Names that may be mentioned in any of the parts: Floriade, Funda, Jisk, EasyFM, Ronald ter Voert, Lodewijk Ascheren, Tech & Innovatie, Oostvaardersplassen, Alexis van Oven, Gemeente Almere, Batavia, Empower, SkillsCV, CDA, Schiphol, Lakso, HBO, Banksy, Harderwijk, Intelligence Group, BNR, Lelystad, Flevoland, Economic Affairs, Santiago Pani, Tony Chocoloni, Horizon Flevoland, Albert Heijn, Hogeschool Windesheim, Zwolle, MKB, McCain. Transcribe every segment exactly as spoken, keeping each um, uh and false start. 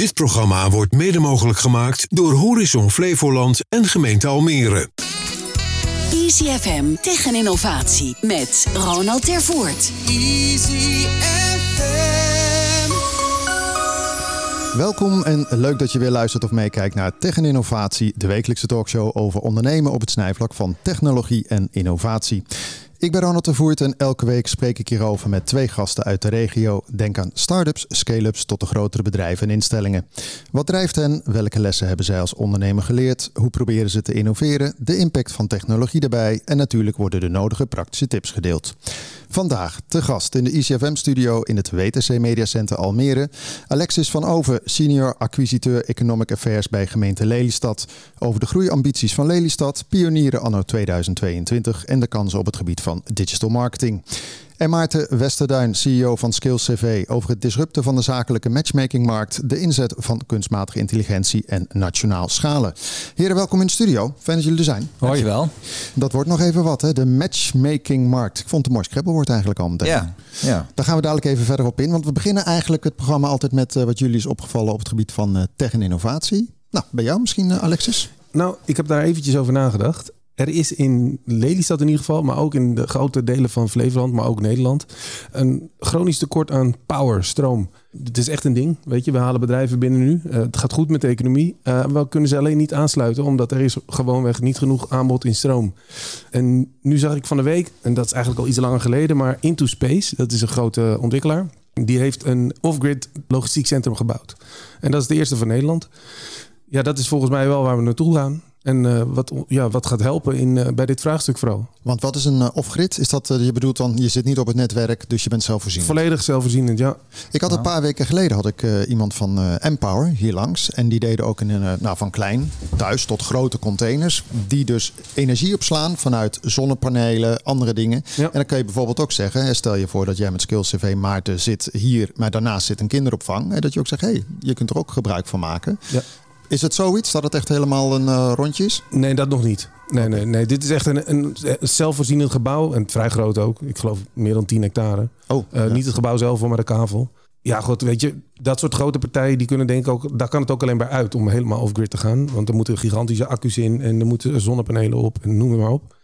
Dit programma wordt mede mogelijk gemaakt door Horizon Flevoland en Gemeente Almere. EasyFM Tech en Innovatie met Ronald ter Voert. Welkom en leuk dat je weer luistert of meekijkt naar Tech en Innovatie, de wekelijkse talkshow over ondernemen op het snijvlak van technologie en innovatie. Ik ben Ronald ter Voert en elke week spreek ik hierover met twee gasten uit de regio. Denk aan start-ups, scale-ups tot de grotere bedrijven en instellingen. Wat drijft hen? Welke lessen hebben zij als ondernemer geleerd? Hoe proberen ze te innoveren? De impact van technologie daarbij? En natuurlijk worden de nodige praktische tips gedeeld. Vandaag te gast in de I C F M-studio in het W T C Media Center Almere. Alexis van Oven, senior acquisiteur Economic Affairs bij Gemeente Lelystad. Over de groeiambities van Lelystad, pionieren anno tweeduizend tweeëntwintig en de kansen op het gebied van digital marketing. En Maarten Westerduin, C E O van SkillsCV, over het disrupten van de zakelijke matchmakingmarkt, de inzet van kunstmatige intelligentie en nationaal schalen. Heren, welkom in de studio. Fijn dat jullie er zijn. Hoi. Wel. Dat wordt nog even wat, hè? De matchmakingmarkt. Ik vond het een mooi scrabblewoord eigenlijk al meteen. Ja, ja. Daar gaan we dadelijk even verder op in, want we beginnen eigenlijk het programma altijd met uh, wat jullie is opgevallen op het gebied van uh, tech en innovatie. Nou, bij jou misschien, uh, Alexis? Nou, ik heb daar eventjes over nagedacht. Er is in Lelystad in ieder geval, maar ook in de grote delen van Flevoland, maar ook Nederland, een chronisch tekort aan power, stroom. Het is echt een ding, weet je. We halen bedrijven binnen nu. Uh, het gaat goed met de economie. Uh, we kunnen ze alleen niet aansluiten, omdat er is gewoonweg niet genoeg aanbod in stroom. En nu zag ik van de week, en dat is eigenlijk al iets langer geleden, maar Into Space, dat is een grote ontwikkelaar, die heeft een off-grid logistiek centrum gebouwd. En dat is de eerste van Nederland. Ja, dat is volgens mij wel waar we naartoe gaan. En uh, wat, ja, wat gaat helpen in, uh, bij dit vraagstuk vooral. Want wat is een uh, off-grid? Is dat, uh, je bedoelt dan, je zit niet op het netwerk, dus je bent zelfvoorzienend? Volledig zelfvoorzienend, ja. Ik had nou. een paar weken geleden had ik uh, iemand van uh, Empower hier langs. En die deden ook in een, uh, nou, van klein thuis tot grote containers. Die dus energie opslaan vanuit zonnepanelen, andere dingen. Ja. En dan kun je bijvoorbeeld ook zeggen, hè, stel je voor dat jij met SkillsCV Maarten zit hier, maar daarnaast zit een kinderopvang. Hè, dat je ook zegt, hé, hey, je kunt er ook gebruik van maken. Ja. Is het zoiets dat het echt helemaal een uh, rondje is? Nee, dat nog niet. Nee, nee, nee. Dit is echt een, een zelfvoorzienend gebouw. En vrij groot ook. Ik geloof meer dan tien hectare. Oh, uh, ja. Niet het gebouw zelf, maar de kavel. Ja, goed, weet je, dat soort grote partijen die kunnen denk ik ook, daar kan het ook alleen bij uit om helemaal off-grid te gaan. Want er moeten gigantische accu's in en er moeten zonnepanelen op en noem maar op.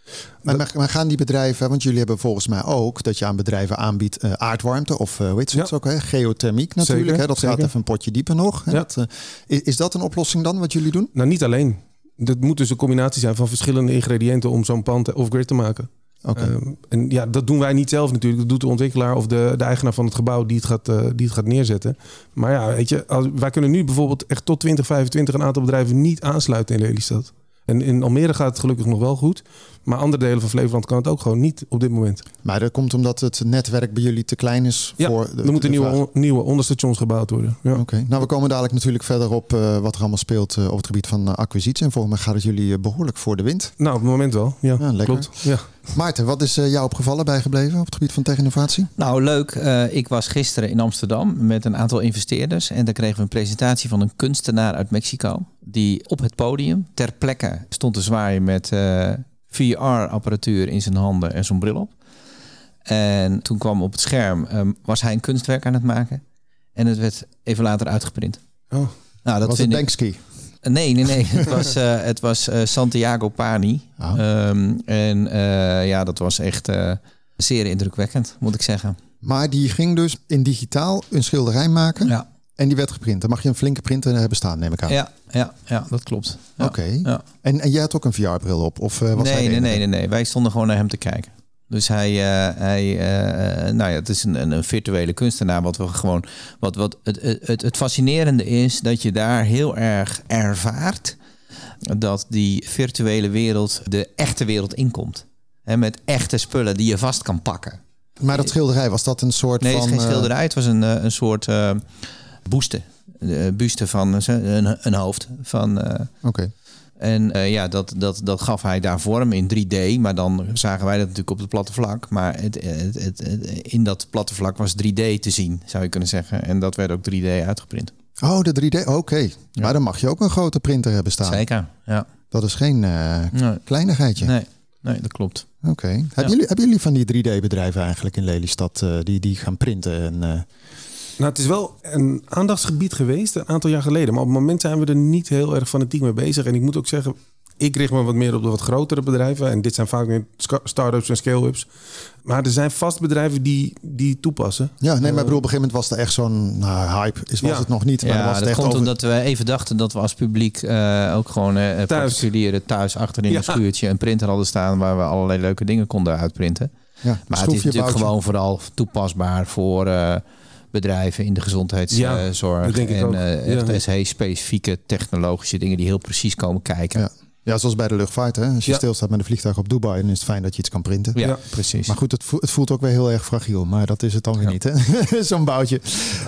Maar, dat... maar gaan die bedrijven, want jullie hebben volgens mij ook dat je aan bedrijven aanbiedt uh, aardwarmte of uh, weet je het ja. ook, hè? Geothermiek natuurlijk. Zeker, hè? Dat zeker. Gaat even een potje dieper nog. Ja. Dat, uh, is, is dat een oplossing dan wat jullie doen? Nou, niet alleen. Dat moet dus een combinatie zijn van verschillende ingrediënten om zo'n pand off-grid te maken. Okay. Uh, en ja, dat doen wij niet zelf natuurlijk. Dat doet de ontwikkelaar of de, de eigenaar van het gebouw die het gaat, uh, die het gaat neerzetten. Maar ja, weet je, als, wij kunnen nu bijvoorbeeld echt tot twintig vijfentwintig een aantal bedrijven niet aansluiten in Lelystad. En in Almere gaat het gelukkig nog wel goed. Maar andere delen van Flevoland kan het ook gewoon niet op dit moment. Maar dat komt omdat het netwerk bij jullie te klein is? Ja, voor de, er moeten de nieuwe, on, nieuwe onderstations gebouwd worden. Ja. Oké, okay. Nou we komen dadelijk natuurlijk verder op uh, wat er allemaal speelt uh, op het gebied van uh, acquisitie. En volgens mij gaat het jullie uh, behoorlijk voor de wind. Nou, op het moment wel. Ja, ja lekker. Klopt. Ja. Maarten, wat is jou opgevallen bijgebleven op het gebied van tech-innovatie? Nou, leuk. Uh, ik was gisteren in Amsterdam met een aantal investeerders. En daar kregen we een presentatie van een kunstenaar uit Mexico. Die op het podium ter plekke stond te zwaaien met uh, V R-apparatuur in zijn handen en zo'n bril op. En toen kwam op het scherm, um, was hij een kunstwerk aan het maken. En het werd even later uitgeprint. Oh, nou, dat was vind het Banksy? Ik... Nee, nee, nee. Het was, uh, het was uh, Santiago Pani. Ah. Um, en uh, ja, dat was echt uh, zeer indrukwekkend, moet ik zeggen. Maar die ging dus in digitaal een schilderij maken. Ja. En die werd geprint. Dan mag je een flinke printer hebben staan, neem ik aan. Ja, ja, ja dat klopt. Ja. Oké. Okay. Ja. En, en jij had ook een V R-bril op? Of, uh, was nee, hij nee, nee, nee, nee. Wij stonden gewoon naar hem te kijken. Dus hij, uh, hij uh, nou ja, het is een, een virtuele kunstenaar. Wat we gewoon, wat, wat het, het, het fascinerende is dat je daar heel erg ervaart dat die virtuele wereld de echte wereld inkomt. Hè, met echte spullen die je vast kan pakken. Maar dat schilderij, was dat een soort nee, van... Nee, het is geen schilderij. Het was een, een soort uh, buste. Uh, buste van een, een hoofd. Van. Uh, Oké. Okay. En uh, ja, dat, dat, dat gaf hij daar vorm in drie D. Maar dan zagen wij dat natuurlijk op het platte vlak. Maar het, het, het, het, in dat platte vlak was drie D te zien, zou je kunnen zeggen. En dat werd ook drie D uitgeprint. Oh, de drie D. Oké. Okay. Ja. Maar dan mag je ook een grote printer hebben staan. Zeker, ja. Dat is geen uh, nee. kleinigheidje. Nee. nee, dat klopt. Oké. Okay. Ja. Hebben, jullie, hebben jullie van die drie D-bedrijven eigenlijk in Lelystad uh, die, die gaan printen en... Uh... Nou, het is wel een aandachtsgebied geweest een aantal jaar geleden. Maar op het moment zijn we er niet heel erg fanatiek mee bezig. En ik moet ook zeggen, ik richt me wat meer op de wat grotere bedrijven. En dit zijn vaak meer start-ups en scale-ups. Maar er zijn vast bedrijven die, die toepassen. Ja, nee, maar ik bedoel, op een gegeven moment was er echt zo'n nou, hype. Is was ja. het nog niet. Maar ja, was het dat echt komt over... omdat we even dachten dat we als publiek uh, ook gewoon uh, thuis. particulieren thuis achterin ja. een schuurtje een printer hadden staan waar we allerlei leuke dingen konden uitprinten. Ja, maar het is natuurlijk bouwtje. gewoon vooral toepasbaar voor uh, bedrijven in de gezondheidszorg. Ja, en uh, echt ja. S H-specifieke technologische dingen die heel precies komen kijken. Ja. Ja, zoals bij de luchtvaart. Hè? Als je ja. stilstaat met een vliegtuig op Dubai, dan is het fijn dat je iets kan printen. Ja, ja. precies. Maar goed, het voelt, het voelt ook weer heel erg fragiel. Maar dat is het dan weer ja. niet, hè? Zo'n boutje.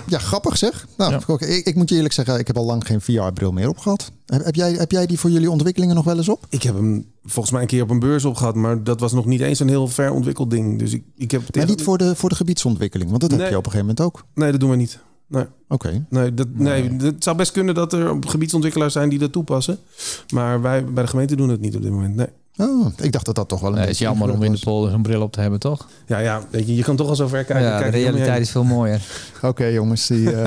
Ja, grappig zeg. Nou, ja. ik, ik moet je eerlijk zeggen, ik heb al lang geen V R-bril meer op gehad. Heb, heb, jij, heb jij die voor jullie ontwikkelingen nog wel eens op? Ik heb hem volgens mij een keer op een beurs op gehad, maar dat was nog niet eens een heel ver ontwikkeld ding. Dus ik, ik heb het maar niet voor de, voor de gebiedsontwikkeling, want dat nee. heb je op een gegeven moment ook. Nee, dat doen we niet. Nee. Okay. Nee, dat, nee, dat zou best kunnen dat er gebiedsontwikkelaars zijn die dat toepassen. Maar wij bij de gemeente doen het niet op dit moment. Nee. Oh, ik dacht dat dat toch wel een nee, beetje... Het is jammer om in de polder een bril op te hebben, toch? Ja, ja weet je, je kan toch al zo ver kijken. Ja, de kijken realiteit is veel mooier. Oké, okay, jongens. Die, uh,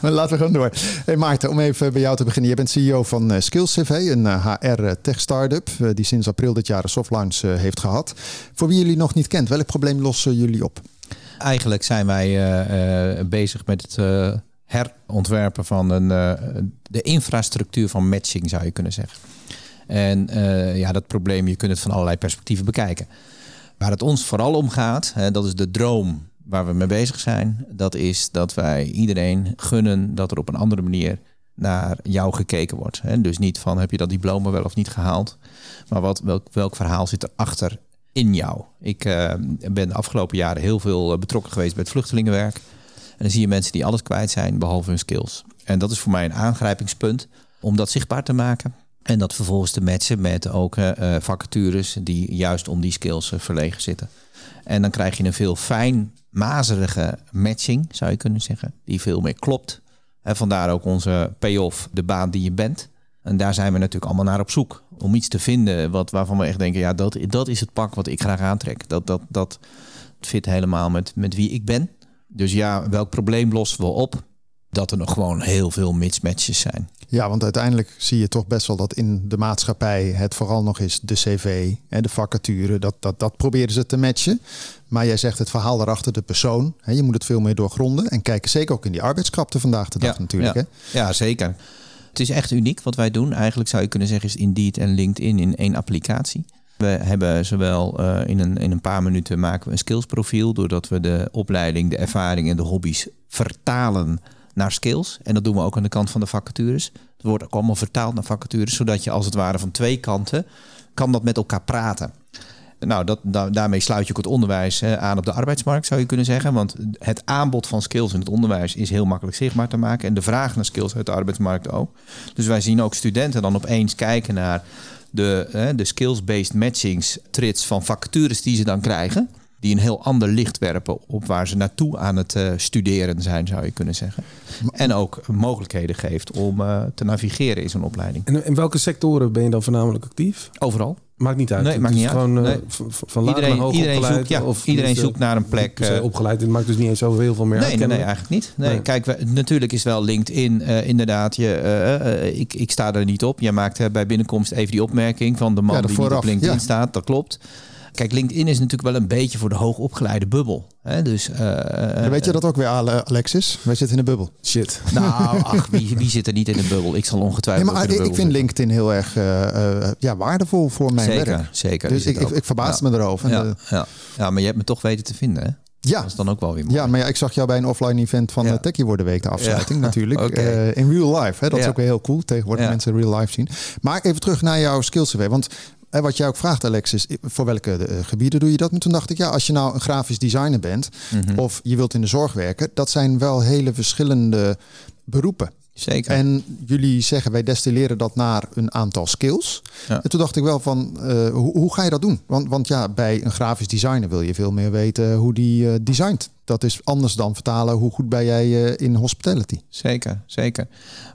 laten we gewoon door. Hey Maarten, om even bij jou te beginnen. Je bent C E O van uh, SkillsCV, een uh, H R-tech-startup... Uh, die sinds april dit jaar een softlaunch uh, heeft gehad. Voor wie jullie nog niet kent, welk probleem lossen jullie op? Eigenlijk zijn wij uh, uh, bezig met het uh, herontwerpen van een, uh, de infrastructuur van matching, zou je kunnen zeggen. En uh, ja, dat probleem, je kunt het van allerlei perspectieven bekijken. Waar het ons vooral om gaat, hè, dat is de droom waar we mee bezig zijn. Dat is dat wij iedereen gunnen dat er op een andere manier naar jou gekeken wordt. Hè. Dus niet van, heb je dat diploma wel of niet gehaald? Maar wat, welk, welk verhaal zit erachter in jou? Ik uh, ben de afgelopen jaren heel veel uh, betrokken geweest bij het vluchtelingenwerk. En dan zie je mensen die alles kwijt zijn, behalve hun skills. En dat is voor mij een aangrijpingspunt om dat zichtbaar te maken. En dat vervolgens te matchen met ook uh, vacatures die juist om die skills uh, verlegen zitten. En dan krijg je een veel fijnmazerige matching, zou je kunnen zeggen. Die veel meer klopt. En vandaar ook onze payoff, de baan die je bent. En daar zijn we natuurlijk allemaal naar op zoek. Om iets te vinden wat, waarvan we echt denken, ja, dat, dat is het pak wat ik graag aantrek. Dat, dat, dat fit helemaal met, met wie ik ben. Dus ja, welk probleem lossen we op? Dat er nog gewoon heel veel mismatches zijn. Ja, want uiteindelijk zie je toch best wel dat in de maatschappij het vooral nog is de cv en de vacature. Dat, dat, dat proberen ze te matchen. Maar jij zegt het verhaal daarachter, de persoon. Hè, je moet het veel meer doorgronden. En kijken zeker ook in die arbeidskrapte vandaag de dag ja, natuurlijk. Ja, hè? Ja, zeker. Het is echt uniek wat wij doen. Eigenlijk zou je kunnen zeggen is Indeed en LinkedIn in één applicatie. We hebben zowel uh, in, een, in een paar minuten maken we een skillsprofiel. Doordat we de opleiding, de ervaring en de hobby's vertalen naar skills. En dat doen we ook aan de kant van de vacatures. Het wordt ook allemaal vertaald naar vacatures. Zodat je als het ware van twee kanten kan dat met elkaar praten. Nou, dat, da- daarmee sluit je ook het onderwijs aan op de arbeidsmarkt, zou je kunnen zeggen. Want het aanbod van skills in het onderwijs is heel makkelijk zichtbaar te maken. En de vraag naar skills uit de arbeidsmarkt ook. Dus wij zien ook studenten dan opeens kijken naar de, hè, de skills-based matchings trits van vacatures die ze dan krijgen. Die een heel ander licht werpen op waar ze naartoe aan het uh, studeren zijn, zou je kunnen zeggen. En ook mogelijkheden geeft om uh, te navigeren in zo'n opleiding. En in welke sectoren ben je dan voornamelijk actief? Overal. Maakt niet uit. Nee, het maakt niet is uit. Gewoon nee. van laag naar hoog iedereen opgeleid. Zoekt, ja, of iedereen niet, zoekt naar een plek. Uh, opgeleid. Het maakt dus niet eens zo heel veel meer nee, uit. Nee, nee, eigenlijk niet. Nee. Nee. Kijk, we, natuurlijk is wel LinkedIn uh, inderdaad. Je, uh, uh, ik, ik sta er niet op. Jij maakt uh, bij binnenkomst even die opmerking van de man ja, die vooraf, niet op LinkedIn ja. staat. Dat klopt. Kijk, LinkedIn is natuurlijk wel een beetje voor de hoogopgeleide bubbel. Hè? Dus, uh, ja, weet je dat ook weer, Alexis? Wij zitten in de bubbel. Shit. Nou, ach, wie, wie zit er niet in de bubbel? Ik zal ongetwijfeld. Nee, maar, in de ik vind zitten. LinkedIn heel erg uh, uh, ja, waardevol voor mijn zeker, werk. Zeker. Dus ik, ik, ik verbaasde ja. me erover. Ja, de... ja. ja, maar je hebt me toch weten te vinden, hè? Ja. Dat is dan ook wel weer mooi. Ja, maar ja, ik zag jou bij een offline event van ja. de Techie Worden Week, de afsluiting ja. natuurlijk. Okay. Uh, in real life. Hè? Dat ja. is ook weer heel cool. Tegenwoordig ja. mensen real life zien. Maar even terug naar jouw skillscv. Want en wat jij ook vraagt, Alexis, voor welke uh, gebieden doe je dat? Maar toen dacht ik, ja, als je nou een grafisch designer bent mm-hmm. of je wilt in de zorg werken, dat zijn wel hele verschillende beroepen. Zeker. En jullie zeggen, wij destilleren dat naar een aantal skills. Ja. En toen dacht ik wel van, uh, hoe, hoe ga je dat doen? Want, want ja, bij een grafisch designer wil je veel meer weten hoe die uh, designt. Dat is anders dan vertalen hoe goed ben jij uh, in hospitality. Zeker, zeker.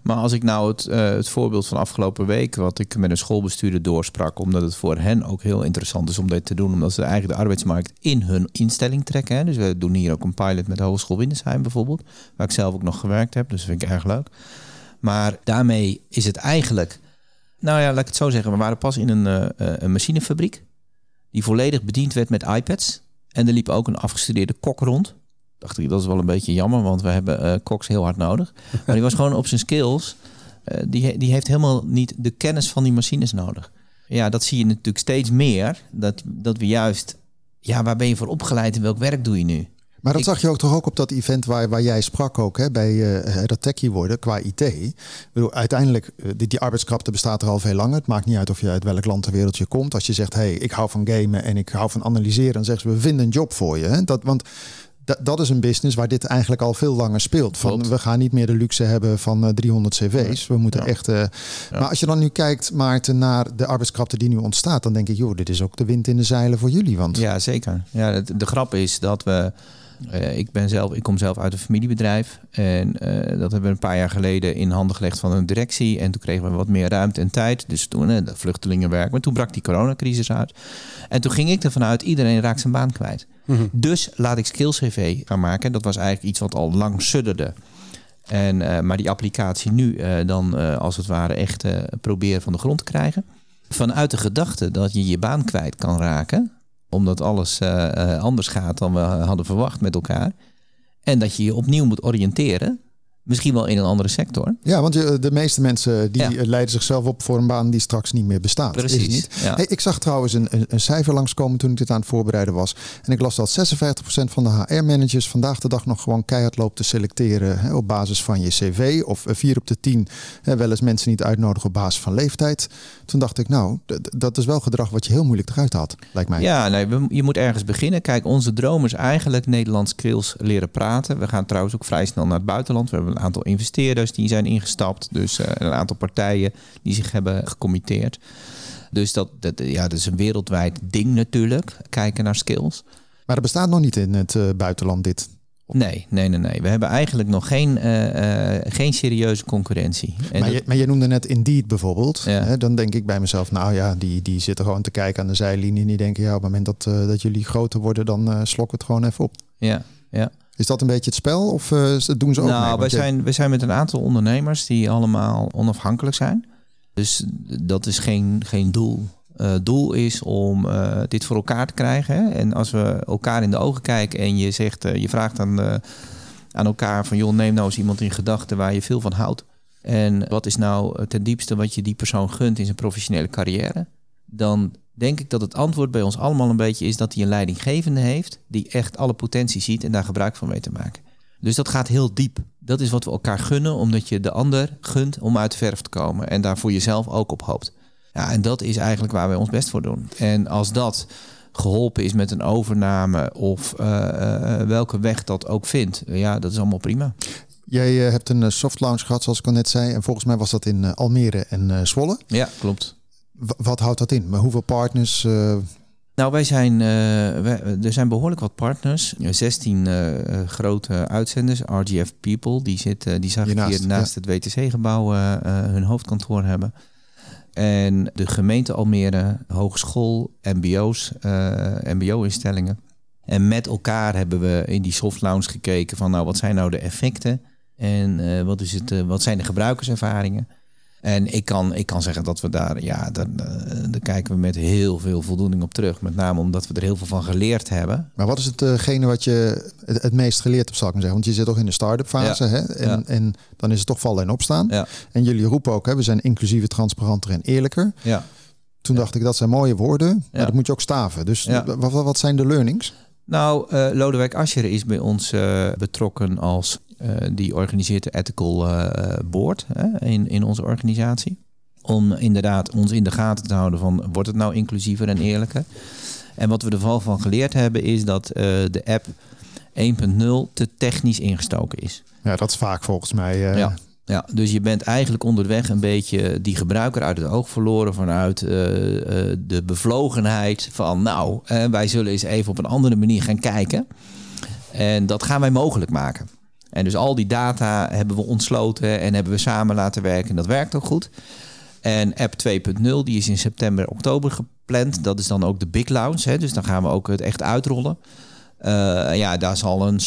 Maar als ik nou het, uh, het voorbeeld van afgelopen week... wat ik met een schoolbestuurder doorsprak... omdat het voor hen ook heel interessant is om dit te doen... omdat ze eigenlijk de arbeidsmarkt in hun instelling trekken. Hè. Dus we doen hier ook een pilot met de Hogeschool Windesheim bijvoorbeeld... waar ik zelf ook nog gewerkt heb, dus dat vind ik erg leuk. Maar daarmee is het eigenlijk... Nou ja, laat ik het zo zeggen. We waren pas in een, uh, een machinefabriek... die volledig bediend werd met iPads... en er liep ook een afgestudeerde kok rond... dacht ik, dat is wel een beetje jammer, want we hebben uh, koks heel hard nodig. Maar die was gewoon op zijn skills. Uh, die, die heeft helemaal niet de kennis van die machines nodig. Ja, dat zie je natuurlijk steeds meer. Dat, dat we juist, ja, waar ben je voor opgeleid en welk werk doe je nu? Maar dat ik, zag je ook toch ook op dat event waar, waar jij sprak ook, hè, bij uh, dat techie worden qua I T. Ik bedoel, uiteindelijk, uh, die, die arbeidskrapte bestaat er al veel langer. Het maakt niet uit of je uit welk land ter wereld je komt. Als je zegt, hey, ik hou van gamen en ik hou van analyseren, dan zeggen ze, we vinden een job voor je. Hè? Dat, want... Dat is een business waar dit eigenlijk al veel langer speelt. Van Klopt. We gaan niet meer de luxe hebben van uh, driehonderd cv's. We moeten ja. echt. Uh, ja. Maar als je dan nu kijkt, Maarten, naar de arbeidskrapte die nu ontstaat, dan denk ik, joh, dit is ook de wind in de zeilen voor jullie. Want... Ja, zeker. Ja, de, de grap is dat we. Uh, ik ben zelf, ik kom zelf uit een familiebedrijf. En uh, dat hebben we een paar jaar geleden in handen gelegd van een directie. En toen kregen we wat meer ruimte en tijd. Dus toen uh, de vluchtelingenwerk. Maar toen brak die coronacrisis uit. En toen ging ik ervan uit, iedereen raakt zijn baan kwijt. Mm-hmm. Dus laat ik SkillsCV gaan maken. Dat was eigenlijk iets wat al lang sudderde. En, uh, maar die applicatie nu uh, dan uh, als het ware echt uh, proberen van de grond te krijgen. Vanuit de gedachte dat je je baan kwijt kan raken... omdat alles uh, anders gaat dan we hadden verwacht met elkaar. En dat je je opnieuw moet oriënteren. Misschien wel in een andere sector. Ja, want de meeste mensen die ja. leiden zichzelf op voor een baan die straks niet meer bestaat. Precies. Is niet? Ja. Hey, ik zag trouwens een, een, een cijfer langskomen toen ik dit aan het voorbereiden was. En ik las dat zesenvijftig procent van de H R-managers vandaag de dag nog gewoon keihard loopt te selecteren hè, op basis van je cv. Of vier op de tien hè, wel eens mensen niet uitnodigen op basis van leeftijd. Toen dacht ik, nou, d- dat is wel gedrag wat je heel moeilijk eruit haalt, lijkt mij. Ja, nee, we, je moet ergens beginnen. Kijk, onze droom is eigenlijk Nederlands skills leren praten. We gaan trouwens ook vrij snel naar het buitenland. We hebben een aantal investeerders die zijn ingestapt. Dus uh, een aantal partijen die zich hebben gecommitteerd. Dus dat, dat, ja, dat is een wereldwijd ding natuurlijk. Kijken naar skills. Maar dat bestaat nog niet in het uh, buitenland dit? Nee, nee, nee, nee. We hebben eigenlijk nog geen, uh, uh, geen serieuze concurrentie. En maar, dat... je, maar je noemde net Indeed bijvoorbeeld. Ja. Hè, dan denk ik bij mezelf, nou ja, die, die zitten gewoon te kijken aan de zijlinie. En die denken, ja, op het moment dat, uh, dat jullie groter worden, dan uh, slokken we het gewoon even op. Ja, ja. Is dat een beetje het spel of uh, doen ze ook nou, mee? Wij zijn, wij zijn met een aantal ondernemers die allemaal onafhankelijk zijn. Dus dat is geen, geen doel. Het uh, doel is om uh, dit voor elkaar te krijgen. Hè? En als we elkaar in de ogen kijken en je zegt, uh, je vraagt aan, uh, aan elkaar van... joh, neem nou eens iemand in gedachten waar je veel van houdt. En wat is nou ten diepste wat je die persoon gunt in zijn professionele carrière? Dan denk ik dat het antwoord bij ons allemaal een beetje is... dat hij een leidinggevende heeft die echt alle potentie ziet... en daar gebruik van weet te maken. Dus dat gaat heel diep. Dat is wat we elkaar gunnen, omdat je de ander gunt om uit de verf te komen... en daar voor jezelf ook op hoopt. Ja, en dat is eigenlijk waar wij ons best voor doen. En als dat geholpen is met een overname of uh, uh, welke weg dat ook vindt... ja, dat is allemaal prima. Jij uh, hebt een soft launch gehad, zoals ik al net zei... en volgens mij was dat in uh, Almere en uh, Zwolle. Ja, klopt. Wat houdt dat in? Maar hoeveel partners? Uh... Nou, wij zijn, uh, wij, er zijn behoorlijk wat partners. zestien uh, grote uitzenders, R G F People. Die, zitten, die zag ik hier naast ja. het W T C-gebouw uh, hun hoofdkantoor hebben. En de gemeente Almere, hogeschool, mbo's, uh, mbo-instellingen. En met elkaar hebben we in die soft lounge gekeken van... nou, wat zijn nou de effecten? En uh, wat, is het, uh, wat zijn de gebruikerservaringen? En ik kan, ik kan zeggen dat we daar, ja, daar, daar kijken we met heel veel voldoening op terug. Met name omdat we er heel veel van geleerd hebben. Maar wat is hetgene wat je het, het meest geleerd hebt, zal ik maar zeggen? Want je zit toch in de start-up fase, ja, hè? En, ja. en dan is het toch vallen en opstaan. Ja. En jullie roepen ook, hè, we zijn inclusiever, transparanter en eerlijker. Ja. Toen ja. dacht ik, dat zijn mooie woorden, maar ja. dat moet je ook staven. Dus ja. wat, wat zijn de learnings? Nou, uh, Lodewijk Ascheren is bij ons uh, betrokken als... Uh, die organiseert de ethical uh, board hè, in, in onze organisatie. Om inderdaad ons in de gaten te houden van... wordt het nou inclusiever en eerlijker? En wat we er vooral van geleerd hebben... is dat uh, de app één punt nul te technisch ingestoken is. Ja, dat is vaak volgens mij... Uh... Ja. Ja, dus je bent eigenlijk onderweg een beetje die gebruiker uit het oog verloren... vanuit uh, uh, de bevlogenheid van... nou, uh, wij zullen eens even op een andere manier gaan kijken... En dat gaan wij mogelijk maken. En dus al die data hebben we ontsloten en hebben we samen laten werken. En dat werkt ook goed. En app twee punt nul, die is in september, oktober gepland. Dat is dan ook de big launch. Hè? Dus dan gaan we ook het echt uitrollen. Uh, ja, daar zal een,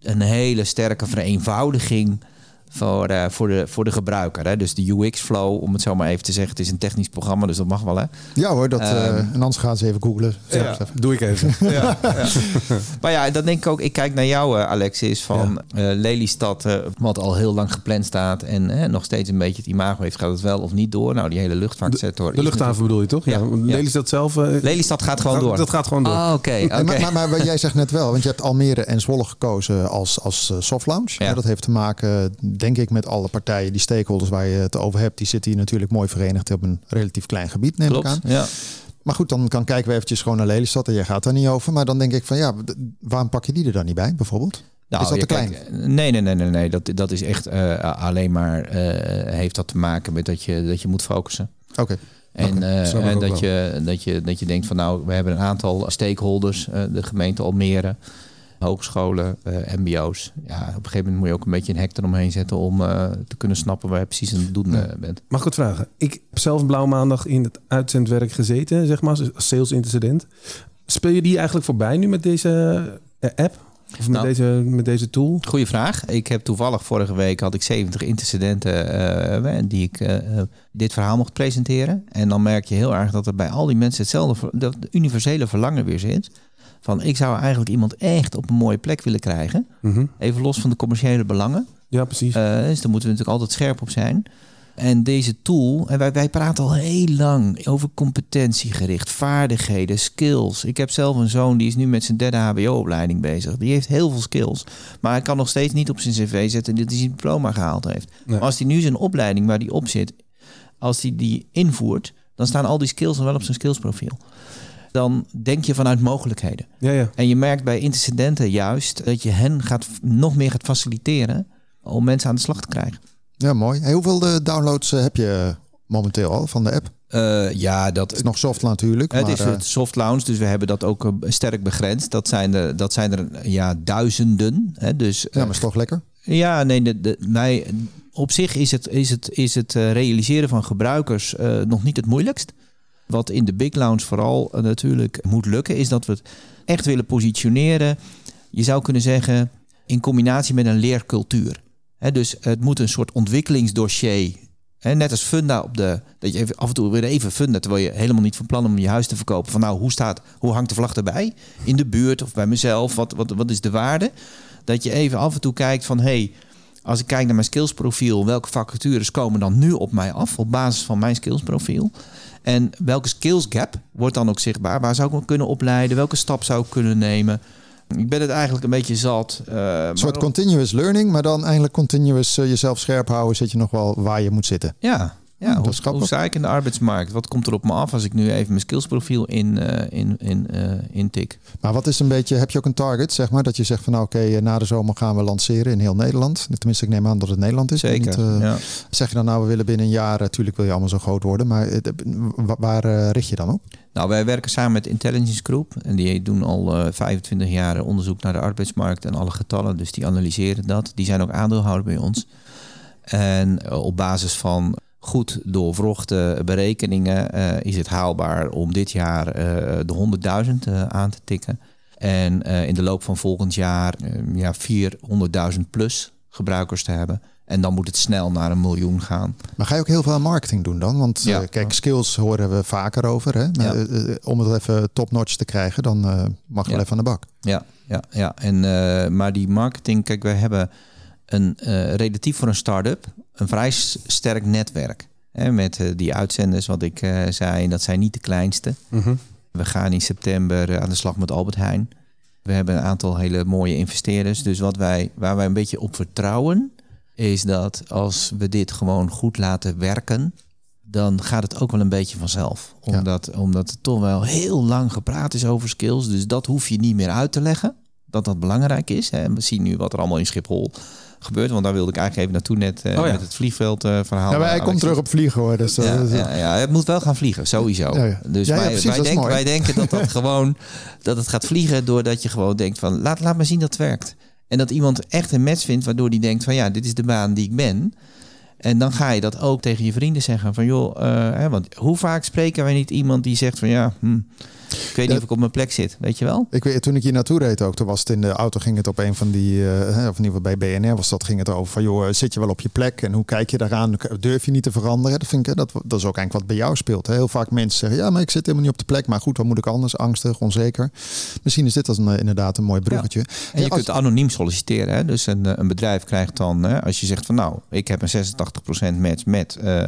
een hele sterke vereenvoudiging voor, uh, voor, de, voor de gebruiker. Hè? Dus de U X flow, om het zo maar even te zeggen. Het is een technisch programma, dus dat mag wel, hè? Ja hoor, dat, uh, uh, en anders gaan ze even googlen. Ja, ja, doe ik even. ja, ja. Maar ja, dat denk ik ook. Ik kijk naar jou, uh, Alexis, van ja. uh, Lelystad, uh, wat al heel lang gepland staat en uh, nog steeds een beetje het imago heeft. Gaat het wel of niet door? Nou, die hele luchtvaartsector. De, de luchthaven bedoel je toch? Ja. ja. Lelystad zelf? Uh, Lelystad gaat gewoon gaat, door? Dat gaat gewoon door. Ah, oké. Okay, okay. maar, maar, maar, maar jij zegt net wel, want je hebt Almere en Zwolle gekozen als, als soft launch. Ja. Ja, dat heeft te maken, denk ik, met alle partijen, die stakeholders waar je het over hebt, die zitten hier natuurlijk mooi verenigd op een relatief klein gebied, neem Klopt, ik aan. Ja. Maar goed, dan kan kijken we eventjes gewoon naar Lelystad en jij gaat daar niet over. Maar dan denk ik van ja, waarom pak je die er dan niet bij, bijvoorbeeld? Nou, is dat te klein? Kijk, nee, nee, nee, nee, nee. Dat, dat is echt uh, alleen maar uh, heeft dat te maken met dat je, dat je moet focussen. Oké. Okay. En, okay, uh, en dat, je, dat, je, dat je denkt van nou, we hebben een aantal stakeholders, uh, de gemeente Almere, hogescholen, uh, mbo's. Ja, op een gegeven moment moet je ook een beetje een hek eromheen zetten om uh, te kunnen snappen waar je precies aan het doen ja. bent. Mag ik wat vragen? Ik heb zelf Blauw Maandag in het uitzendwerk gezeten, zeg maar, als sales intercedent. Speel je die eigenlijk voorbij nu met deze uh, app? Of met, nou, deze, met deze tool? Goeie vraag. Ik heb toevallig vorige week had ik zeventig intercedenten uh, die ik uh, dit verhaal mocht presenteren. En dan merk je heel erg dat er bij al die mensen hetzelfde, dat de universele verlangen weer zit. Van ik zou eigenlijk iemand echt op een mooie plek willen krijgen. Mm-hmm. Even los van de commerciële belangen. Ja, precies. Uh, dus daar moeten we natuurlijk altijd scherp op zijn. En deze tool, en wij, wij praten al heel lang over competentiegericht, vaardigheden, skills. Ik heb zelf een zoon, die is nu met zijn derde H B O opleiding bezig. Die heeft heel veel skills, maar hij kan nog steeds niet op zijn cv zetten dat hij zijn diploma gehaald heeft. Nee. Als hij nu zijn opleiding waar hij op zit, als hij die invoert, dan staan al die skills dan wel op zijn skillsprofiel. Dan denk je vanuit mogelijkheden. Ja, ja. En je merkt bij intercedenten juist dat je hen gaat, nog meer gaat faciliteren om mensen aan de slag te krijgen. Ja, mooi. Hey, hoeveel downloads heb je momenteel al van de app? Uh, ja, dat het is nog soft natuurlijk. Het maar, is uh, het soft launch, dus we hebben dat ook uh, sterk begrensd. Dat zijn er, dat zijn er ja, duizenden. Hè, dus, ja, maar is toch lekker? Uh, ja, nee, de, de, wij, op zich is het, is het, is het uh, realiseren van gebruikers uh, nog niet het moeilijkst. Wat in de big launch vooral uh, natuurlijk moet lukken, is dat we het echt willen positioneren. Je zou kunnen zeggen, in combinatie met een leercultuur. He, dus het moet een soort ontwikkelingsdossier. He, net als Funda op de. Dat je even, af en toe weer even Funda, terwijl je helemaal niet van plan om je huis te verkopen. Van nou, hoe staat, hoe hangt de vlag erbij? In de buurt of bij mezelf? Wat, wat, wat is de waarde? Dat je even af en toe kijkt van hé, hey, als ik kijk naar mijn skillsprofiel, welke vacatures komen dan nu op mij af? Op basis van mijn skillsprofiel. En welke skills gap wordt dan ook zichtbaar? Waar zou ik me kunnen opleiden? Welke stap zou ik kunnen nemen? Ik ben het eigenlijk een beetje zat. Uh, een soort maar... continuous learning, maar dan eigenlijk continuous uh, jezelf scherp houden, zit je nog wel waar je moet zitten. Ja, ja oh, hoe, hoe sta ik in de arbeidsmarkt? Wat komt er op me af als ik nu even mijn skillsprofiel in, uh, in, in, uh, intik? Maar wat is een beetje, heb je ook een target, zeg maar? Dat je zegt van nou, oké, okay, na de zomer gaan we lanceren in heel Nederland. Tenminste, ik neem aan dat het Nederland is. Zeker, niet, uh, ja. Zeg je dan nou, we willen binnen een jaar, natuurlijk wil je allemaal zo groot worden, maar uh, waar uh, richt je dan op? Nou, wij werken samen met de Intelligence Group. En die doen al uh, vijfentwintig jaar onderzoek naar de arbeidsmarkt en alle getallen. Dus die analyseren dat. Die zijn ook aandeelhouder bij ons. En uh, op basis van goed doorwrochte berekeningen uh, is het haalbaar om dit jaar uh, de honderdduizend uh, aan te tikken. En uh, in de loop van volgend jaar uh, ja, vierhonderdduizend plus gebruikers te hebben. En dan moet het snel naar een miljoen gaan. Maar ga je ook heel veel aan marketing doen dan? Want ja. uh, kijk, skills horen we vaker over. Hè? Maar, ja. uh, om het even top-notch te krijgen, dan uh, mag je ja. wel even aan de bak. Ja, ja, ja. En, uh, maar die marketing, kijk, wij hebben een uh, relatief voor een start-up een vrij sterk netwerk. Hè? Met uh, die uitzenders, wat ik uh, zei, dat zijn niet de kleinste. Mm-hmm. We gaan in september aan de slag met Albert Heijn. We hebben een aantal hele mooie investeerders. Dus wat wij, waar wij een beetje op vertrouwen, is dat als we dit gewoon goed laten werken, dan gaat het ook wel een beetje vanzelf. Omdat, ja. omdat het toch wel heel lang gepraat is over skills. Dus dat hoef je niet meer uit te leggen. dat dat belangrijk is. Hè. We zien nu wat er allemaal in Schiphol gebeurt. Want daar wilde ik eigenlijk even naartoe net uh, oh ja. met het vliegveldverhaal. Uh, ja, maar hij komt terug op vliegen hoor. Dus, uh, ja, dus, uh. ja, ja, het moet wel gaan vliegen, sowieso. Ja, ja. Dus ja, ja, wij, precies, wij, denken, wij denken dat dat gewoon dat het gaat vliegen doordat je gewoon denkt van laat, laat maar zien dat het werkt. En dat iemand echt een match vindt waardoor die denkt van ja, dit is de baan die ik ben. En dan ga je dat ook tegen je vrienden zeggen van joh, uh, hè, want hoe vaak spreken wij niet iemand die zegt van ja, hm, ik weet niet of ik op mijn plek zit, weet je wel? Ik weet, toen ik hier naartoe reed ook, toen was het in de auto, ging het op een van die, uh, of in ieder geval bij B N R was dat, ging het over van joh, zit je wel op je plek en hoe kijk je daaraan? Durf je niet te veranderen? Dat vind ik, dat, dat is ook eigenlijk wat bij jou speelt. Hè? Heel vaak mensen zeggen ja, maar ik zit helemaal niet op de plek, maar goed, wat moet ik anders? Angstig, onzeker. Misschien is dit als een, inderdaad een mooi bruggetje. Ja. En je, je als... kunt anoniem solliciteren, hè? Dus een, een bedrijf krijgt dan, hè, als je zegt van nou, ik heb een zesentachtig procent match met uh,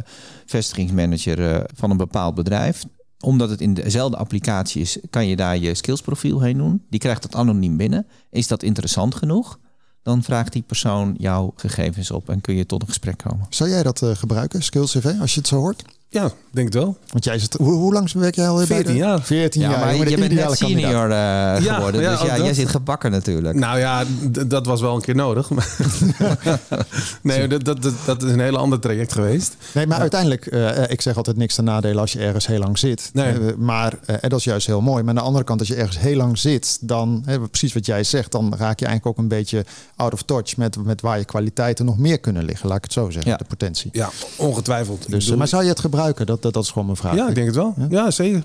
vestigingsmanager uh, van een bepaald bedrijf. Omdat het in dezelfde applicatie is, kan je daar je skillsprofiel heen doen. Die krijgt dat anoniem binnen. Is dat interessant genoeg? Dan vraagt die persoon jouw gegevens op en kun je tot een gesprek komen. Zou jij dat uh, gebruiken, SkillsCV, als je het zo hoort? Ja, denk het wel. Want jij zit, hoe, hoe lang werk jij al? veertien jaar. veertien jaar. Ja, maar je, je bent net senior uh, geworden. Ja, ja, dus ja, jij zit gebakken natuurlijk. Nou ja, d- dat was wel een keer nodig. nee, dat, dat, dat is een hele ander traject geweest. Nee, maar ja. uiteindelijk, uh, ik zeg altijd niks ten nadele als je ergens heel lang zit. Nee. Uh, maar uh, dat is juist heel mooi. Maar aan de andere kant, als je ergens heel lang zit, dan, uh, precies wat jij zegt, dan raak je eigenlijk ook een beetje out of touch met, met waar je kwaliteiten nog meer kunnen liggen. Laat ik het zo zeggen, ja. de potentie. Ja, ongetwijfeld. Dus, uh, maar zou je het gebruiken? Dat, dat, dat is gewoon mijn vraag. Ja, ik denk het wel. Ja, ja zeker.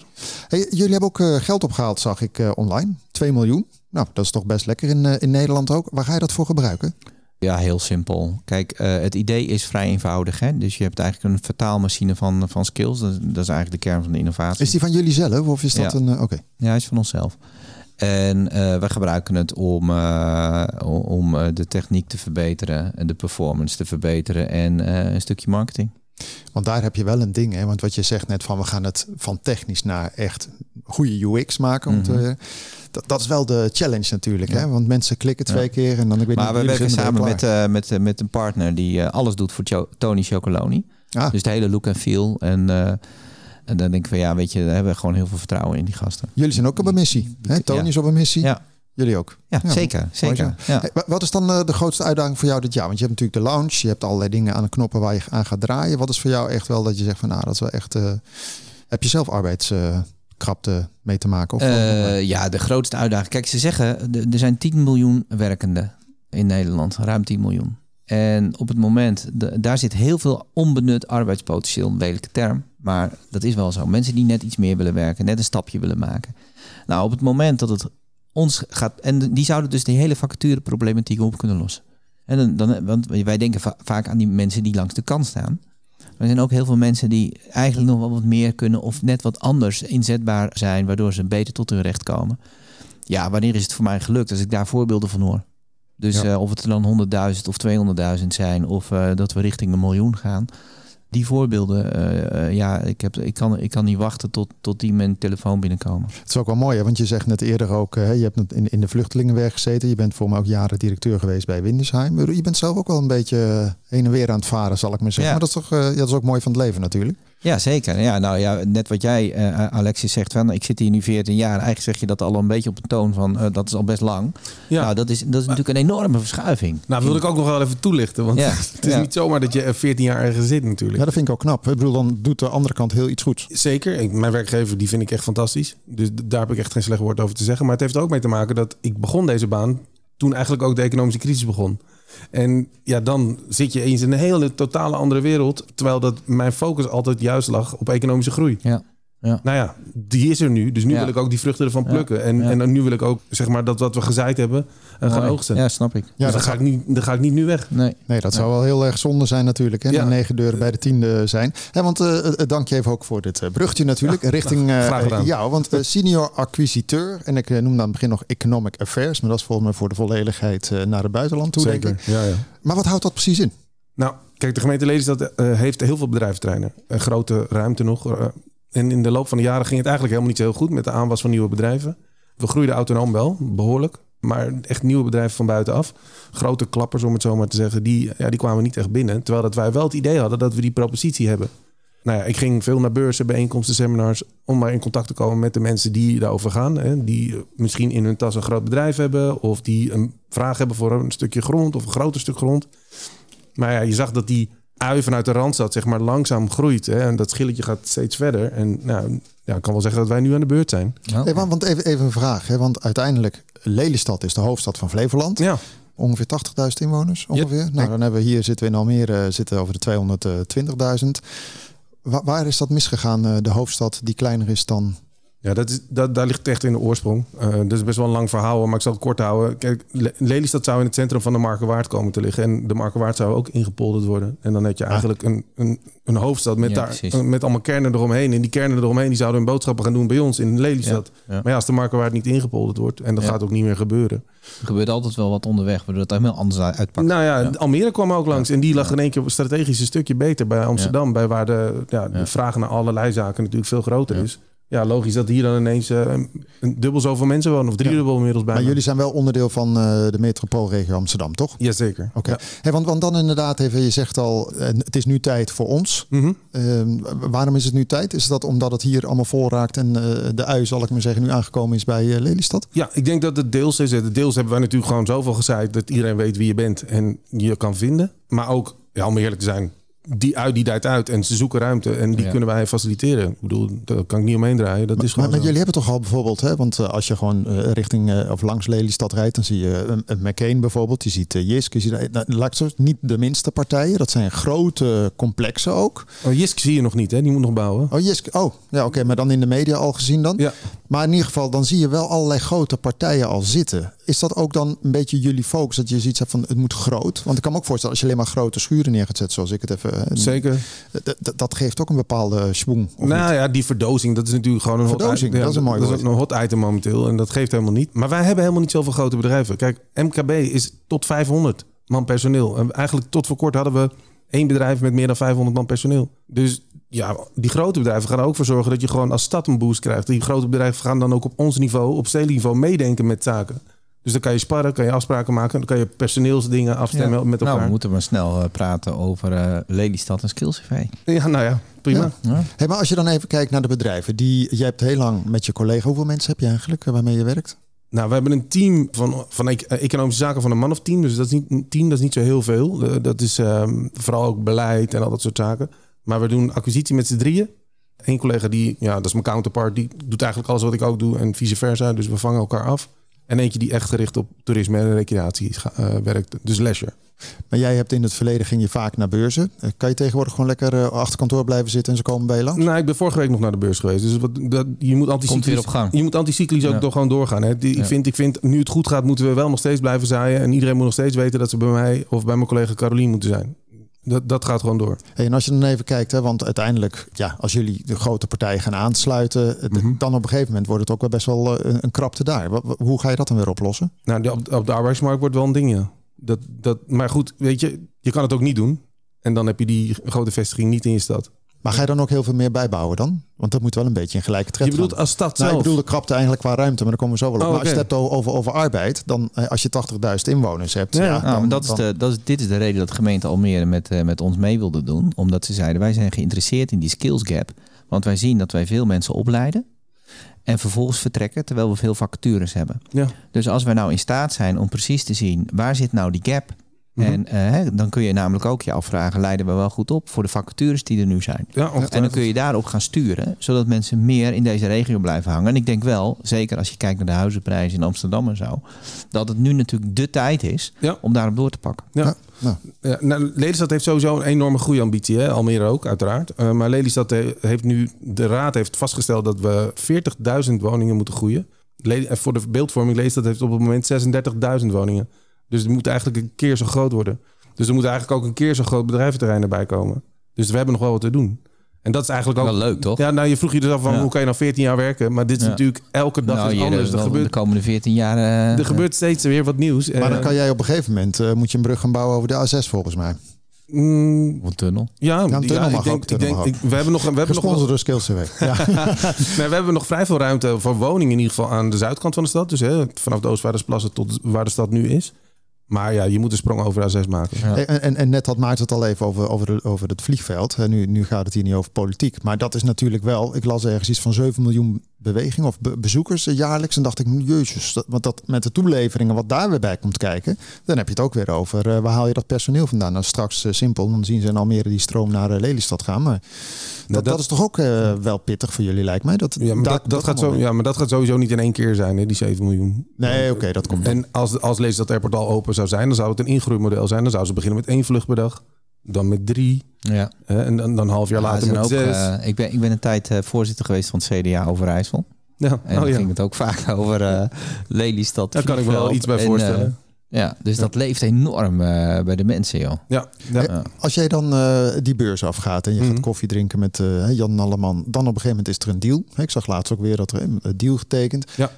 Hey, jullie hebben ook uh, geld opgehaald, zag ik uh, online. twee miljoen. Nou, dat is toch best lekker in, uh, in Nederland ook. Waar ga je dat voor gebruiken? Ja, heel simpel. Kijk, uh, het idee is vrij eenvoudig. Hè? Dus je hebt eigenlijk een vertaalmachine van, van skills. Dat, dat is eigenlijk de kern van de innovatie. Is die van jullie zelf? Of is dat ja. een... Uh, Oké. Okay. Ja, hij is van onszelf. En uh, we gebruiken het om, uh, om uh, de techniek te verbeteren. En de performance te verbeteren. En uh, een stukje marketing. Want daar heb je wel een ding, hè? Want wat je zegt net van we gaan het van technisch naar echt goede U X maken. Mm-hmm. Want, uh, dat, dat is wel de challenge natuurlijk, ja. hè? Want mensen klikken twee ja. keer en dan ik weet maar niet. Maar we werken samen met, uh, met, uh, met een partner die uh, alles doet voor Cho- Tony Chocoloni. Ah. Dus de hele look en feel en. Uh, En dan denk ik van ja, weet je, daar hebben we gewoon heel veel vertrouwen in die gasten. Jullie zijn ook op een missie. Hè? Tony ja. is op een missie. Ja. Jullie ook? Ja, ja zeker. zeker. Ja. Hey, wat is dan uh, de grootste uitdaging voor jou dit jaar? Want je hebt natuurlijk de lounge. Je hebt allerlei dingen aan de knoppen waar je aan gaat draaien. Wat is voor jou echt wel dat je zegt van nou, dat is wel echt... Uh, heb je zelf arbeidskrapte uh, mee te maken? Of uh, ja, de grootste uitdaging. Kijk, ze zeggen er zijn tien miljoen werkenden in Nederland. Ruim tien miljoen. En op het moment, de, daar zit heel veel onbenut arbeidspotentieel, een lelijke term. Maar dat is wel zo. Mensen die net iets meer willen werken, net een stapje willen maken. Nou, op het moment dat het ons gaat... En die zouden dus de hele vacatureproblematiek op kunnen lossen. En dan, dan, want wij denken va- vaak aan die mensen die langs de kant staan. Maar er zijn ook heel veel mensen die eigenlijk nog wel wat meer kunnen... of net wat anders inzetbaar zijn, waardoor ze beter tot hun recht komen. Ja, wanneer is het voor mij gelukt als ik daar voorbeelden van hoor? Dus ja. uh, of het er dan honderdduizend of tweehonderdduizend zijn... of uh, dat we richting een miljoen gaan... Die voorbeelden, uh, uh, ja, ik, heb, ik, kan, ik kan niet wachten tot, tot die mijn telefoon binnenkomen. Het is ook wel mooi, hè? Want je zegt net eerder ook, hè, je hebt in, in de vluchtelingenwerk gezeten. Je bent voor mij ook jaren directeur geweest bij Windesheim. Je bent zelf ook wel een beetje heen en weer aan het varen, zal ik maar zeggen. Ja. Maar dat is toch uh, ja, dat is ook mooi van het leven natuurlijk. Ja, zeker. Ja, nou ja, net wat jij, uh, Alexis, zegt van ik zit hier nu veertien jaar. Eigenlijk zeg je dat al een beetje op een toon van uh, dat is al best lang. Ja. Nou, dat is, dat is maar, natuurlijk een enorme verschuiving. Nou, wil ik ook nog wel even toelichten. Want ja. het is ja. niet zomaar dat je veertien jaar ergens zit natuurlijk. Ja, dat vind ik ook knap. Ik bedoel, dan doet de andere kant heel iets goeds. Zeker. Ik, mijn werkgever, die vind ik echt fantastisch. Dus daar heb ik echt geen slecht woord over te zeggen. Maar het heeft er ook mee te maken dat ik begon deze baan toen eigenlijk ook de economische crisis begon. En ja, dan zit je eens in een hele totale andere wereld. Terwijl dat mijn focus altijd juist lag op economische groei. Ja, ja. Nou ja, die is er nu. Dus nu ja. wil ik ook die vruchten ervan plukken. Ja, en, ja. en nu wil ik ook, zeg maar, dat wat we gezaaid hebben uh, gaan nee. oogsten. Ja, snap ik. Ja, dus dan, ga ik niet, dan ga ik niet nu weg. Nee, nee dat nee. zou wel heel erg zonde zijn natuurlijk. Hè? De ja. negen deuren bij de tiende zijn. Hè, want uh, dank je even ook voor dit uh, brugtje natuurlijk. Ja, richting uh, jou. Want uh, senior acquisiteur. En ik uh, noemde aan het begin nog economic affairs. Maar dat is volgens mij voor de volledigheid uh, naar het buitenland toe, zeker. Denk ik. Ja, ja. Maar wat houdt dat precies in? Nou, kijk, de gemeente Lelystad uh, heeft heel veel bedrijventerreinen. Een grote ruimte nog. Uh, En in de loop van de jaren ging het eigenlijk helemaal niet zo heel goed met de aanwas van nieuwe bedrijven. We groeiden autonoom wel, behoorlijk. Maar echt nieuwe bedrijven van buitenaf. Grote klappers, om het zo maar te zeggen, die, ja, die kwamen niet echt binnen. Terwijl dat wij wel het idee hadden dat we die propositie hebben. Nou ja, ik ging veel naar beurzen, bijeenkomsten, seminars, om maar in contact te komen met de mensen die daarover gaan. Hè, die misschien in hun tas een groot bedrijf hebben, of die een vraag hebben voor een stukje grond of een groter stuk grond. Maar ja, je zag dat die ui vanuit de Randstad zeg maar langzaam groeit. Hè, en dat schilletje gaat steeds verder. En nou, ja, ik kan wel zeggen dat wij nu aan de beurt zijn. Ja. Hey, want even, even een vraag. Hè, want uiteindelijk, Lelystad is de hoofdstad van Flevoland. Ja. Ongeveer tachtigduizend inwoners. Ongeveer. Ja. Nou, dan hebben we hier zitten we in Almere zitten over de tweehonderdtwintigduizend. Waar is dat misgegaan, de hoofdstad die kleiner is dan... Ja, dat is, dat, daar ligt echt in de oorsprong. Uh, dat is best wel een lang verhaal, maar ik zal het kort houden. Kijk, Lelystad zou in het centrum van de Markerwaard komen te liggen. En de Markerwaard zou ook ingepolderd worden. En dan heb je eigenlijk ah. een, een, een hoofdstad met, ja, daar, met allemaal kernen eromheen. En die kernen eromheen die zouden hun boodschappen gaan doen bij ons in Lelystad. Ja, ja. Maar ja, als de Markerwaard niet ingepolderd wordt... en dat ja. gaat ook niet meer gebeuren. Er gebeurt altijd wel wat onderweg, waardoor het helemaal anders uitpakt. Nou ja, ja. Almere kwam ook langs. Ja. En die lag ja. in één keer strategisch een stukje beter bij Amsterdam. Ja. Bij waar de, ja, de ja. vraag naar allerlei zaken natuurlijk veel groter ja. is. Ja, logisch dat hier dan ineens uh, een dubbel zoveel mensen wonen. Of drie ja. dubbel inmiddels bijna. Maar jullie zijn wel onderdeel van uh, de metropoolregio Amsterdam, toch? Jazeker. Oké. Okay. Ja. Hey, want, want dan inderdaad, even, je zegt al, uh, het is nu tijd voor ons. Mm-hmm. Uh, waarom is het nu tijd? Is dat omdat het hier allemaal vol raakt en uh, de ui, zal ik maar zeggen, nu aangekomen is bij uh, Lelystad? Ja, ik denk dat het deels is. Het deels hebben wij natuurlijk gewoon zoveel gezaaid dat iedereen weet wie je bent en je kan vinden. Maar ook, ja, om eerlijk te zijn... Die uit, die duidt uit en ze zoeken ruimte en die ja. kunnen wij faciliteren. Ik bedoel, daar kan ik niet omheen draaien. Dat maar, is gewoon maar, maar jullie hebben toch al bijvoorbeeld, hè? Want uh, als je gewoon uh, richting uh, of langs Lelystad rijdt, dan zie je een uh, McCain bijvoorbeeld, je ziet uh, Jisk, je ziet uh, Lakso, niet de minste partijen. Dat zijn grote complexen ook. Oh, Jisk zie je nog niet, hè? Die moet nog bouwen. Oh, Jisk, oh ja, oké, okay, maar dan in de media al gezien dan. Ja. Maar in ieder geval, dan zie je wel allerlei grote partijen al zitten. Is dat ook dan een beetje jullie focus? Dat je zoiets hebt van, het moet groot. Want ik kan me ook voorstellen, als je alleen maar grote schuren neer gaat zetten, zoals ik het even... Zeker. D- d- dat geeft ook een bepaalde schwung. Nou niet? Ja, die verdozing, dat is natuurlijk gewoon een verdozing, hot item. Ja, dat is een mooi woord. Dat is ook een hot item momenteel en dat geeft helemaal niet. Maar wij hebben helemaal niet zoveel grote bedrijven. Kijk, M K B is tot vijfhonderd man personeel. En eigenlijk tot voor kort hadden we één bedrijf met meer dan vijfhonderd man personeel. Dus... Ja, die grote bedrijven gaan er ook voor zorgen dat je gewoon als stad een boost krijgt. Die grote bedrijven gaan dan ook op ons niveau, op stedelijk meedenken met zaken. Dus dan kan je sparren, kan je afspraken maken, dan kan je personeelsdingen afstemmen ja. met elkaar. Nou, we moeten maar snel uh, praten over uh, Lelystad en SkillsCV. Ja, nou ja, prima. Ja. Ja. Hey, maar als je dan even kijkt naar de bedrijven, die jij hebt heel lang met je collega. Hoeveel mensen heb je eigenlijk waarmee je werkt? Nou, we hebben een team van, van economische zaken van een man of tien. Dus dat is niet een team, dat is niet zo heel veel. Uh, dat is um, vooral ook beleid en al dat soort zaken. Maar we doen acquisitie met z'n drieën. Eén collega, die, ja, dat is mijn counterpart, die doet eigenlijk alles wat ik ook doe en vice versa. Dus we vangen elkaar af. En eentje die echt gericht op toerisme en recreatie uh, werkt, dus leisure. Maar jij hebt in het verleden, ging je vaak naar beurzen. Kan je tegenwoordig gewoon lekker uh, achter kantoor blijven zitten en ze komen bij je langs? Nou, ik ben vorige week nog naar de beurs geweest. Dus wat, dat, je moet anticyclisch, op gang. Je moet anticyclisch ook ja. door, gewoon doorgaan. Hè? Die, ja. ik, vind, ik vind, nu het goed gaat, moeten we wel nog steeds blijven zaaien. En iedereen moet nog steeds weten dat ze bij mij of bij mijn collega Carolien moeten zijn. Dat, dat gaat gewoon door. Hey, en als je dan even kijkt, hè, want uiteindelijk, ja, als jullie de grote partijen gaan aansluiten, mm-hmm. dan op een gegeven moment wordt het ook wel best wel een, een krapte daar. Hoe ga je dat dan weer oplossen? Nou, op, op de arbeidsmarkt wordt wel een ding, ja. Dat, dat, maar goed, weet je, je kan het ook niet doen. En dan heb je die grote vestiging niet in je stad. Maar ga je dan ook heel veel meer bijbouwen dan? Want dat moet wel een beetje in gelijke tred gaan. Je bedoelt als stad zelf? Nou, ik bedoel de krapte eigenlijk qua ruimte, maar daar komen we zo wel op. Oh, okay. Maar als je het hebt over, over arbeid, dan als je tachtigduizend inwoners hebt... Ja, ja, nou, dan, dat is dan... de, dat is, dit is de reden dat de gemeente Almere met, uh, met ons mee wilde doen. Omdat ze zeiden, wij zijn geïnteresseerd in die skills gap. Want wij zien dat wij veel mensen opleiden en vervolgens vertrekken, terwijl we veel vacatures hebben. Ja. Dus als wij nou in staat zijn om precies te zien, waar zit nou die gap... En uh, dan kun je namelijk ook je afvragen, leiden we wel goed op voor de vacatures die er nu zijn. Ja, en dan kun je daarop gaan sturen, zodat mensen meer in deze regio blijven hangen. En ik denk wel, zeker als je kijkt naar de huizenprijzen in Amsterdam en zo, dat het nu natuurlijk de tijd is ja. om daarop door te pakken. Ja. Ja. Ja, nou, Lelystad heeft sowieso een enorme groeiambitie, hè? Almere ook, uiteraard. Uh, maar Lelystad heeft nu, de raad heeft vastgesteld dat we veertigduizend woningen moeten groeien. Le- voor de beeldvorming, Lelystad heeft op het moment zesendertigduizend woningen. Dus het moet eigenlijk een keer zo groot worden. Dus er moet eigenlijk ook een keer zo groot bedrijventerrein erbij komen. Dus we hebben nog wel wat te doen. En dat is eigenlijk ook... Wel leuk, toch? Ja, nou, je vroeg je dus af van ja. hoe kan je nou veertien jaar werken? Maar dit is ja. natuurlijk elke dag nou, is anders. Er gebeurt, de komende veertien jaar... Uh, er gebeurt steeds weer wat nieuws. Maar dan kan jij op een gegeven moment... Uh, moet je een brug gaan bouwen over de A zes volgens mij. Mm, een tunnel. Ja, ja een tunnel ja, mag ik ook. Denk, tunnel ik denk, ik, we hebben nog... We hebben nog door SkillsCV. Ja. nee, we hebben nog vrij veel ruimte voor woningen in ieder geval aan de zuidkant van de stad. Dus hè, vanaf de Oostvaardersplassen tot waar de stad nu is. Maar ja, je moet een sprong over de A zes maken. Ja. En, en, en net had Maarten het al even over, over, de, over het vliegveld. En nu, nu gaat het hier niet over politiek. Maar dat is natuurlijk wel... Ik las ergens iets van zeven miljoen bewegingen of be, bezoekers jaarlijks. En dacht ik, jezus, dat, want dat met de toeleveringen wat daar weer bij komt kijken... dan heb je het ook weer over, uh, waar haal je dat personeel vandaan? Nou, straks uh, simpel, dan zien ze in Almere die stroom naar uh, Lelystad gaan. Maar dat, nou, dat, dat is toch ook uh, wel pittig voor jullie, lijkt mij. Dat, ja, maar dat, dat, dat gaat zo, ja, maar dat gaat sowieso niet in één keer zijn, hè, die zeven miljoen. Nee, oké, okay, dat komt. En als, als Lelystad Airport al open zou zijn, dan zou het een ingroeimodel zijn. Dan zou ze beginnen met één vlucht per dag, dan met drie. Ja. Uh, en dan, dan een half jaar ja, later met ook, zes. Uh, ik, ben, ik ben een tijd uh, voorzitter geweest van het C D A Overijssel. Ja. En oh, dan ja. ging het ook vaak over uh, Lelystad. Daar kan ik me wel iets bij en, voorstellen. Uh, Ja, dus ja. dat leeft enorm uh, bij de mensen, joh. Ja, ja. Hey, als jij dan uh, die beurs afgaat en je mm-hmm. gaat koffie drinken met uh, Jan Alleman... dan op een gegeven moment is er een deal. Ik zag laatst ook weer dat er een deal getekend. Ja.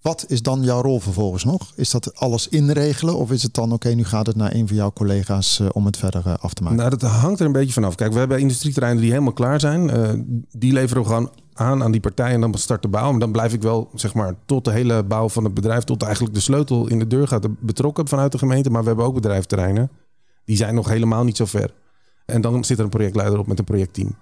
Wat is dan jouw rol vervolgens nog? Is dat alles inregelen of is het dan... oké, okay, nu gaat het naar een van jouw collega's uh, om het verder uh, af te maken? Nou, dat hangt er een beetje vanaf. Kijk, we hebben industrieterreinen die helemaal klaar zijn. Uh, die leveren we gewoon aan aan die partij en dan start de bouw. En dan blijf ik wel, zeg maar, tot de hele bouw van het bedrijf... tot eigenlijk de sleutel in de deur gaat betrokken vanuit de gemeente. Maar we hebben ook bedrijfterreinen. Die zijn nog helemaal niet zo ver. En dan zit er een projectleider op met een projectteam.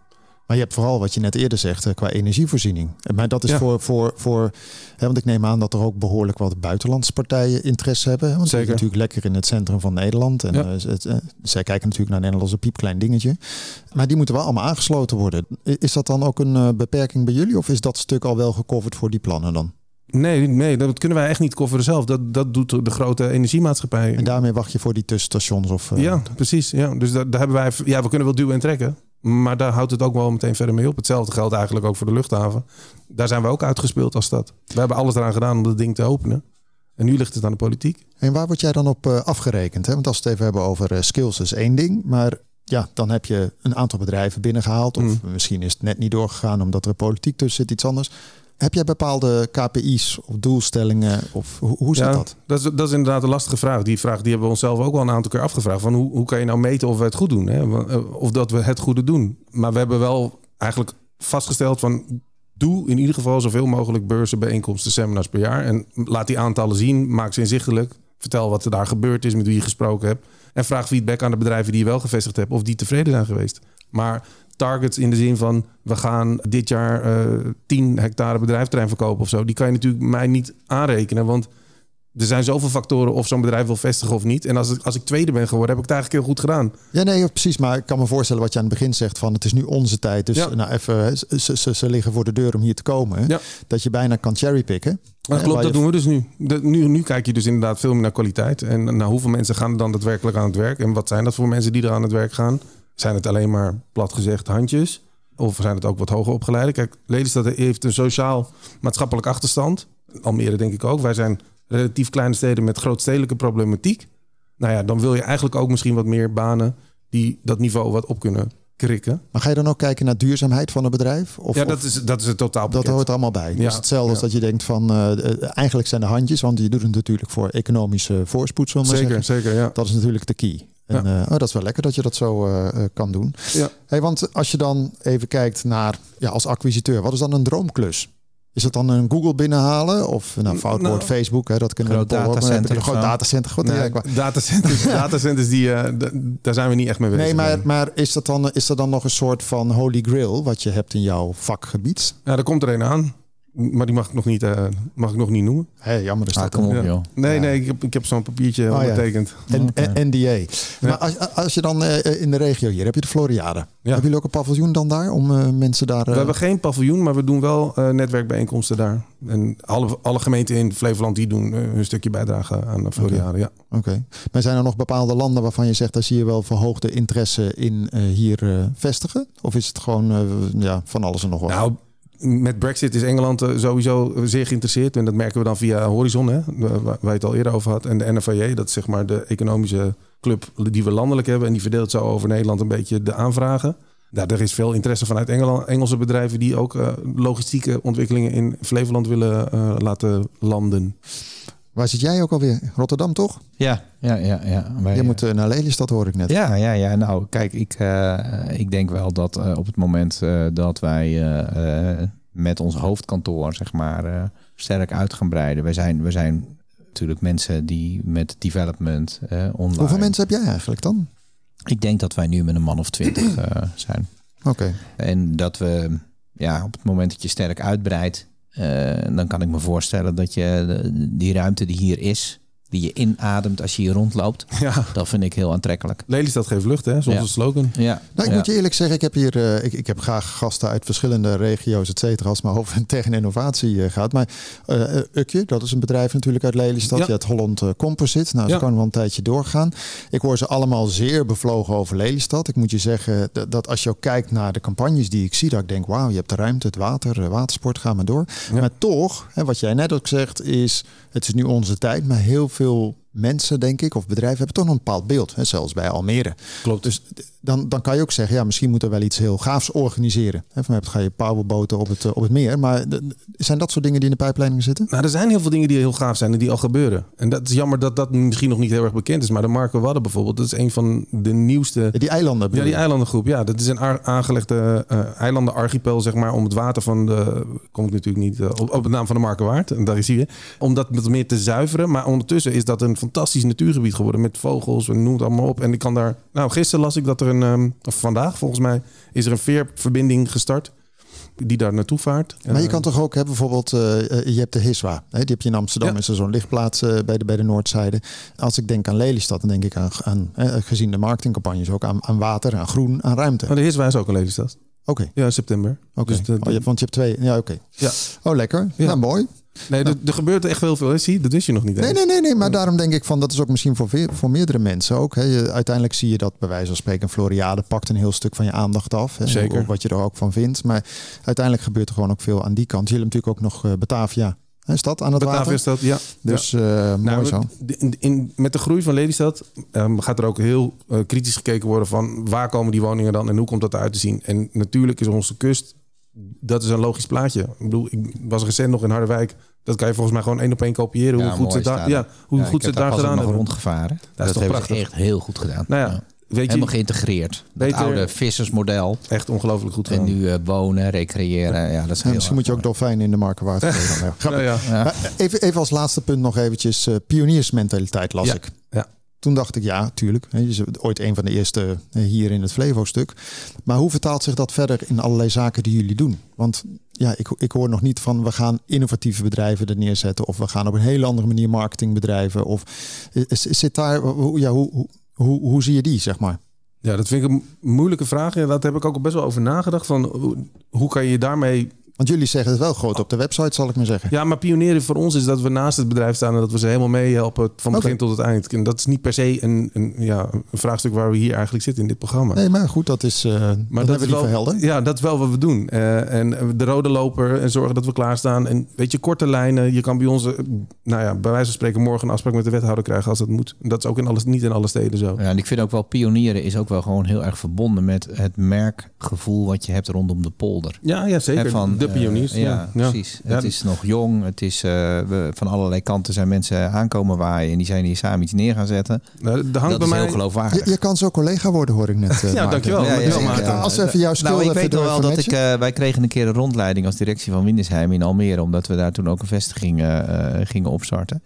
Maar je hebt vooral wat je net eerder zegt qua energievoorziening. Maar dat is ja. voor... voor, voor hè, want ik neem aan dat er ook behoorlijk wat buitenlandse partijen interesse hebben. Hè, want zeker. Die natuurlijk lekker in het centrum van Nederland. En ja. uh, het, uh, zij kijken natuurlijk naar Nederland als een piepklein dingetje. Maar die moeten wel allemaal aangesloten worden. Is dat dan ook een uh, beperking bij jullie? Of is dat stuk al wel gecoverd voor die plannen dan? Nee, nee, dat kunnen wij echt niet coveren zelf. Dat, dat doet de grote energiemaatschappij. En daarmee wacht je voor die tussenstations? Of, uh, ja, precies. Ja. Dus daar, daar hebben wij, ja, we kunnen wel duwen en trekken. Maar daar houdt het ook wel meteen verder mee op. Hetzelfde geldt eigenlijk ook voor de luchthaven. Daar zijn we ook uitgespeeld als stad. We hebben alles eraan gedaan om dat ding te openen. En nu ligt het aan de politiek. En waar word jij dan op afgerekend? Hè? Want als we het even hebben over skills is één ding. Maar ja, dan heb je een aantal bedrijven binnengehaald. Of mm. misschien is het net niet doorgegaan omdat er politiek tussen zit, iets anders. Heb jij bepaalde K P I's of doelstellingen? Of hoe, hoe zit ja, dat? Dat is, dat is inderdaad een lastige vraag. Die vraag die hebben we onszelf ook wel een aantal keer afgevraagd. Van hoe, hoe kan je nou meten of we het goed doen? Hè? Of dat we het goede doen. Maar we hebben wel eigenlijk vastgesteld van... doe in ieder geval zoveel mogelijk beurzen, bijeenkomsten, seminars per jaar. En laat die aantallen zien. Maak ze inzichtelijk. Vertel wat er daar gebeurd is, met wie je gesproken hebt. En vraag feedback aan de bedrijven die je wel gevestigd hebt. Of die tevreden zijn geweest. Maar... targets in de zin van, we gaan dit jaar uh, tien hectare bedrijfterrein verkopen of zo. Die kan je natuurlijk mij niet aanrekenen. Want er zijn zoveel factoren of zo'n bedrijf wil vestigen of niet. En als, het, als ik tweede ben geworden, heb ik het eigenlijk heel goed gedaan. Ja, nee, precies. Maar ik kan me voorstellen wat je aan het begin zegt van, het is nu onze tijd. Dus ja. nou even, ze, ze, ze liggen voor de deur om hier te komen. Ja. Dat je bijna kan cherrypicken. Dat klopt, dat je... doen we dus nu. De, nu. Nu kijk je dus inderdaad veel meer naar kwaliteit. En naar nou, hoeveel mensen gaan er dan daadwerkelijk aan het werk? En wat zijn dat voor mensen die er aan het werk gaan? Zijn het alleen maar, plat gezegd, handjes? Of zijn het ook wat hoger opgeleide? Kijk, Lelystad heeft een sociaal-maatschappelijk achterstand. Almere denk ik ook. Wij zijn relatief kleine steden met grootstedelijke problematiek. Nou ja, dan wil je eigenlijk ook misschien wat meer banen... die dat niveau wat op kunnen krikken. Maar ga je dan ook kijken naar duurzaamheid van een bedrijf? Of, ja, dat is, dat is het totaalpakket. Dat hoort allemaal bij. Ja, dus hetzelfde ja. als dat je denkt van... Uh, eigenlijk zijn de handjes, want je doet het natuurlijk... voor economische voorspoed, zullen we maar zeggen. Zeker, zeker, ja. Dat is natuurlijk de key. En, ja. uh, oh, dat is wel lekker dat je dat zo uh, uh, kan doen. Ja. Hey, want als je dan even kijkt naar, ja, als acquisiteur, wat is dan een droomklus? Is dat dan een Google binnenhalen? Of nou, fout woord, nou, Facebook, hè, dat kunnen we datacenter. Groot datacenter. Goed, nee, datacenters, datacenters die, uh, d- daar zijn we niet echt mee bezig. Nee, maar, maar is, dat dan, is er dan nog een soort van holy grail wat je hebt in jouw vakgebied? Ja, daar komt er een aan. Maar die mag ik nog niet, uh, mag ik nog niet noemen. Hey, jammer is ah, dat. Kom op, ja. joh. Nee, ja. nee, ik heb, ik heb zo'n papiertje oh, ondertekend. Ja. En, en, N D A. Ja. Maar als, als je dan uh, in de regio hier, heb je de Floriade. Ja. Hebben jullie ook een paviljoen dan daar? Om uh, mensen daar... Uh... We hebben geen paviljoen, maar we doen wel uh, netwerkbijeenkomsten daar. En alle, alle gemeenten in Flevoland die doen uh, hun stukje bijdrage aan de Floriade. Okay. Ja. Oké. Okay. Maar zijn er nog bepaalde landen waarvan je zegt... daar zie je wel verhoogde interesse in uh, hier uh, vestigen? Of is het gewoon uh, ja, van alles en nog wat? Nou, met Brexit is Engeland sowieso zeer geïnteresseerd. En dat merken we dan via Horizon, hè, waar je het al eerder over had. En de N F J, dat is zeg maar de economische club die we landelijk hebben. En die verdeelt zo over Nederland een beetje de aanvragen. Nou, er is veel interesse vanuit Engeland, Engelse bedrijven... die ook uh, logistieke ontwikkelingen in Flevoland willen uh, laten landen. Waar zit jij ook alweer? Rotterdam, toch? Ja, ja, ja. ja. Wij, je moet uh, naar Lelystad, hoor ik net. Ja, ja, ja. Nou, kijk, ik, uh, ik denk wel dat uh, op het moment uh, dat wij uh, uh, met ons hoofdkantoor, zeg maar, uh, sterk uit gaan breiden. We zijn, we zijn natuurlijk mensen die met development eh, online... Hoeveel mensen heb jij eigenlijk dan? Ik denk dat wij nu met een man of twintig uh, zijn. Oké. Okay. En dat we, ja, op het moment dat je sterk uitbreidt... Uh, dan kan ik me voorstellen dat je die ruimte die hier is... die je inademt als je hier rondloopt. Ja. Dat vind ik heel aantrekkelijk. Lelystad geeft lucht, hè? Zoals ja. de slogan. Ja. Nou, ik ja. moet je eerlijk zeggen, ik heb hier... Uh, ik, ik heb graag gasten uit verschillende regio's, et cetera... als het maar over Tech en Innovatie uh, gaat. Maar uh, Ukje, dat is een bedrijf natuurlijk uit Lelystad. Ja. Je hebt Holland uh, Composite. Nou, ze ja. kan wel een tijdje doorgaan. Ik hoor ze allemaal zeer bevlogen over Lelystad. Ik moet je zeggen dat, dat als je ook kijkt naar de campagnes die ik zie... dat ik denk, wauw, je hebt de ruimte, het water, watersport, ga maar door. Ja. Maar toch, hè, wat jij net ook zegt, is... het is nu onze tijd, maar heel veel... veel mensen, denk ik, of bedrijven hebben toch nog een bepaald beeld. Hè, zelfs bij Almere. Klopt. Dus dan, dan kan je ook zeggen, ja, misschien moeten we wel iets heel gaafs organiseren. Hè, van mij ga je powerboten op het, op het meer. Maar de, zijn dat soort dingen die in de pijpleiding zitten? Nou, er zijn heel veel dingen die heel gaaf zijn en die al gebeuren. En dat is jammer dat dat misschien nog niet heel erg bekend is. Maar de Markerwadden bijvoorbeeld, dat is een van de nieuwste... Die eilanden. Ja, die eilandengroep. Ja, dat is een a- aangelegde uh, eilandenarchipel, zeg maar, om het water van de... Kom ik natuurlijk niet uh, op, op de naam van de Markerwaard. En daar zie je. Om dat wat meer te zuiveren. Maar ondertussen is dat een fantastisch natuurgebied geworden met vogels en noem het allemaal op. En ik kan daar... Nou, gisteren las ik dat er een... Um, of vandaag volgens mij is er een veerverbinding gestart die daar naartoe vaart. Maar je kan toch ook hebben, bijvoorbeeld, uh, je hebt de Hiswa. Hè? Die heb je in Amsterdam, ja. is er zo'n lichtplaats uh, bij, de, bij de Noordzijde. Als ik denk aan Lelystad, dan denk ik aan, aan eh, gezien de marketingcampagnes ook, aan, aan water, aan groen, aan ruimte. Maar de Hiswa is ook een Lelystad. Oké. Okay. Ja, september. Okay. Dus de, de... Oh, je, want je hebt twee... Ja, oké. Okay. Ja. Oh, lekker. Ja. Nou, mooi. Nee, nou. d- er gebeurt echt heel veel. Hè? Zie, dat wist je nog niet. Hè? Nee, nee, nee, nee. Maar daarom denk ik van, dat is ook misschien voor, ve- voor meerdere mensen ook. Hè? Je, uiteindelijk zie je dat bij wijze van spreken Floriade pakt een heel stuk van je aandacht af. Hè? Zeker. Op wat je er ook van vindt. Maar uiteindelijk gebeurt er gewoon ook veel aan die kant. Jullie hebben natuurlijk ook nog Batavia. Is dat aan het Batavia water? Batavia is dat, ja. Dus ja. Uh, mooi nou, zo. In, in, met de groei van Lelystad um, gaat er ook heel uh, kritisch gekeken worden van waar komen die woningen dan en hoe komt dat eruit te zien? En natuurlijk is onze kust, dat is een logisch plaatje. Ik bedoel, ik was recent nog in Harderwijk. Dat kan je volgens mij gewoon één op één kopiëren. Hoe ja, goed ze daar, ja, hoe ja, goed ze daar gedaan hebben. Rondgevaren. Dat, dat is toch prachtig. Echt heel goed gedaan. Nou ja, ja. Weet helemaal je, geïntegreerd. Het oude vissersmodel. Echt ongelooflijk goed gedaan. En nu uh, wonen, recreëren. Ja, ja, dat is ja, heel misschien hard. Moet je ook dolfijnen in de Markerwaard gooien. Ja. Nou ja. Ja. Even, even als laatste punt nog eventjes. Uh, pioniersmentaliteit las ja. ik. Ja. Toen dacht ik, ja, tuurlijk. Je is ooit een van de eerste hier in het Flevo-stuk. Maar hoe vertaalt zich dat verder in allerlei zaken die jullie doen? Want ja, ik, ik hoor nog niet van we gaan innovatieve bedrijven er neerzetten. Of we gaan op een hele andere manier marketing bedrijven. Of zit daar, ja, hoe, hoe, hoe, hoe zie je die, zeg maar? Ja, dat vind ik een moeilijke vraag. Ja, daar heb ik ook al best wel over nagedacht. Van hoe, hoe kan je daarmee... Want jullie zeggen het wel groot op de website, zal ik maar zeggen. Ja, maar pionieren voor ons is dat we naast het bedrijf staan... en dat we ze helemaal meehelpen van begin okay. tot het eind. En dat is niet per se een, een, ja, een vraagstuk waar we hier eigenlijk zitten in dit programma. Nee, maar goed, dat is... Uh, maar dat hebben we die wel, verhelder. Ja, dat is wel wat we doen. Uh, en de rode loper en zorgen dat we klaarstaan. En weet je, korte lijnen. Je kan bij ons, uh, nou ja, bij wijze van spreken... morgen een afspraak met de wethouder krijgen als dat moet. En dat is ook in alles, niet in alle steden zo. Ja, en ik vind ook wel, pionieren is ook wel gewoon heel erg verbonden... met het merkgevoel wat je hebt rondom de polder. Ja, ja zeker. Van, de pioniers. Uh, ja, ja, precies. Ja. Het is nog jong. Het is, uh, we, van allerlei kanten zijn mensen aankomen waaien... en die zijn hier samen iets neer gaan zetten. Nou, hangt dat bij is mij... heel geloofwaardig. Je, je kan zo collega worden, hoor ik net. Uh, ja, dankjewel. Ja, ja, ja, ja, ja. Als we even jouw skill nou, ik even weet door, wel dat ik uh, wij kregen een keer een rondleiding als directie van Windesheim in Almere... omdat we daar toen ook een vestiging uh, gingen opstarten.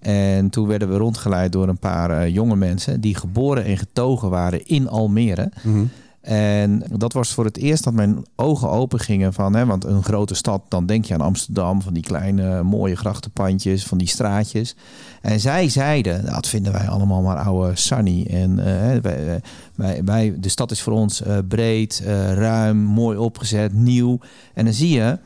En toen werden we rondgeleid door een paar uh, jonge mensen... die geboren en getogen waren in Almere... Mm-hmm. En dat was voor het eerst dat mijn ogen open gingen van... Hè, want een grote stad, dan denk je aan Amsterdam... van die kleine mooie grachtenpandjes, van die straatjes. En zij zeiden, dat vinden wij allemaal maar oude Sunny. En uh, wij, wij, wij, de stad is voor ons uh, breed, uh, ruim, mooi opgezet, nieuw. En dan zie je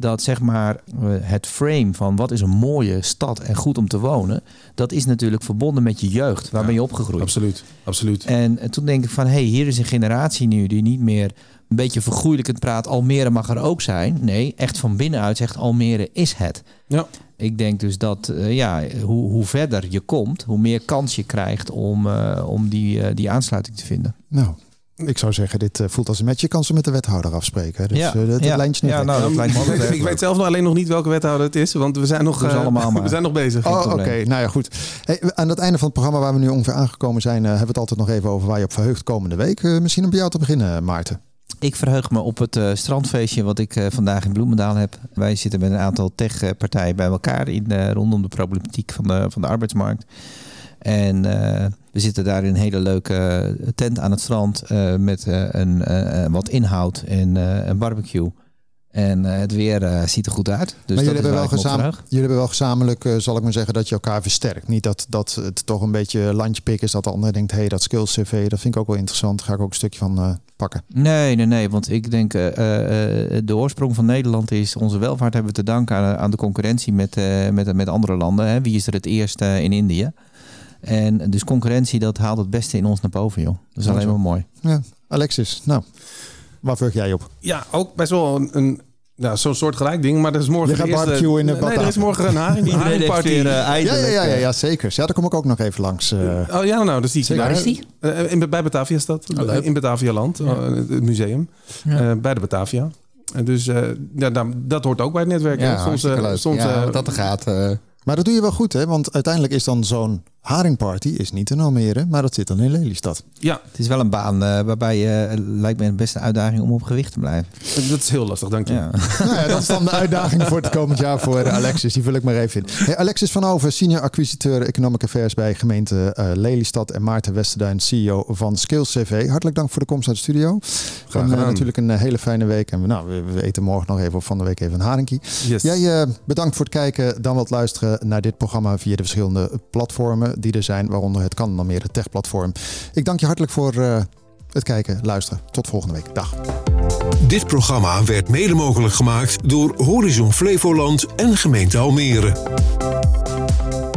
dat zeg maar uh, het frame van wat is een mooie stad en goed om te wonen... dat is natuurlijk verbonden met je jeugd. Waar ja, ben je opgegroeid? Absoluut, absoluut. En, en toen denk ik van, hé, hey, hier is een generatie nu die niet meer... een beetje vergoeilijkend praat, Almere mag er ook zijn. Nee, echt van binnenuit zegt Almere is het. Ja. Ik denk dus dat uh, ja, hoe, hoe verder je komt... hoe meer kans je krijgt om, uh, om die, uh, die aansluiting te vinden. Nou... Ik zou zeggen, dit voelt als een match. Je kan ze met de wethouder afspreken. Hè? Dus ja, uh, dat ja. lijntje niet. Ja, nou, dat lijntje ik weet leuk. zelf nog alleen nog niet welke wethouder het is. Want we zijn nog, uh, allemaal we zijn nog bezig. Oh, oké. Okay. Nou ja, goed. Hey, aan het einde van het programma waar we nu ongeveer aangekomen zijn... Uh, hebben we het altijd nog even over waar je op verheugt komende week. Uh, misschien om bij jou te beginnen, Maarten. Ik verheug me op het uh, strandfeestje wat ik uh, vandaag in Bloemendaal heb. Wij zitten met een aantal techpartijen bij elkaar in, uh, rondom de problematiek van de, van de arbeidsmarkt. En uh, we zitten daar in een hele leuke tent aan het strand uh, met uh, een, uh, wat inhoud en uh, een barbecue. En uh, het weer uh, ziet er goed uit. Dus maar jullie, dat hebben wel gezamenlijk, jullie hebben wel gezamenlijk, uh, zal ik maar zeggen, dat je elkaar versterkt. Niet dat, dat het toch een beetje landje pik is dat de ander denkt, hé, hey, dat SkillsCV, dat vind ik ook wel interessant. Daar ga ik ook een stukje van uh, pakken. Nee, nee, nee. Want ik denk, uh, uh, de oorsprong van Nederland is, onze welvaart hebben we te danken aan, aan de concurrentie met, uh, met, met andere landen. Hè. Wie is er het eerst uh, in Indië? En dus concurrentie, dat haalt het beste in ons naar boven, joh. Dat is alleen maar mooi. Ja. Alexis, nou, waar verheug jij op? Ja, ook best wel een, een nou, zo'n soortgelijk ding, maar dat is morgen. Je gaat barbecue in de Batavia. Nee, er is morgen een haringparty. uh, ja, ja, ja, ja, ja, zeker. Ja, daar kom ik ook nog even langs. Uh, oh ja, nou, dat zie ik. Waar is die? Uh, in, bij Batavia is dat. Oh, in Batavia Land, ja. uh, het museum. Ja. Uh, bij de Batavia. En uh, dus uh, ja, nou, dat hoort ook bij het netwerk. Ja, soms, uh, soms ja, uh, dat er gaat. Uh, Maar dat doe je wel goed, hè? Want uiteindelijk is dan zo'n haringparty is niet in Almere, maar dat zit dan in Lelystad. Ja, het is wel een baan uh, waarbij je uh, lijkt me een beste uitdaging om op gewicht te blijven. Dat is heel lastig, dank je. Ja. Nou ja, dat is dan de uitdaging voor het komend jaar voor uh, Alexis. Die vul ik maar even in. Hey, Alexis van Oven, senior acquisiteur Economic Affairs bij gemeente uh, Lelystad en Maarten Westerduin, C E O van SkillsCV. Hartelijk dank voor de komst uit de studio. Graag gedaan. En, uh, natuurlijk een uh, hele fijne week en nou, we, we eten morgen nog even of van de week even een haringkie. Yes. Jij uh, bedankt voor het kijken, dan wat luisteren naar dit programma via de verschillende platformen die er zijn, waaronder Het Kan In Almere, het techplatform. Ik dank je hartelijk voor uh, het kijken, luisteren. Tot volgende week. Dag. Dit programma werd mede mogelijk gemaakt door Horizon Flevoland en Gemeente Almere.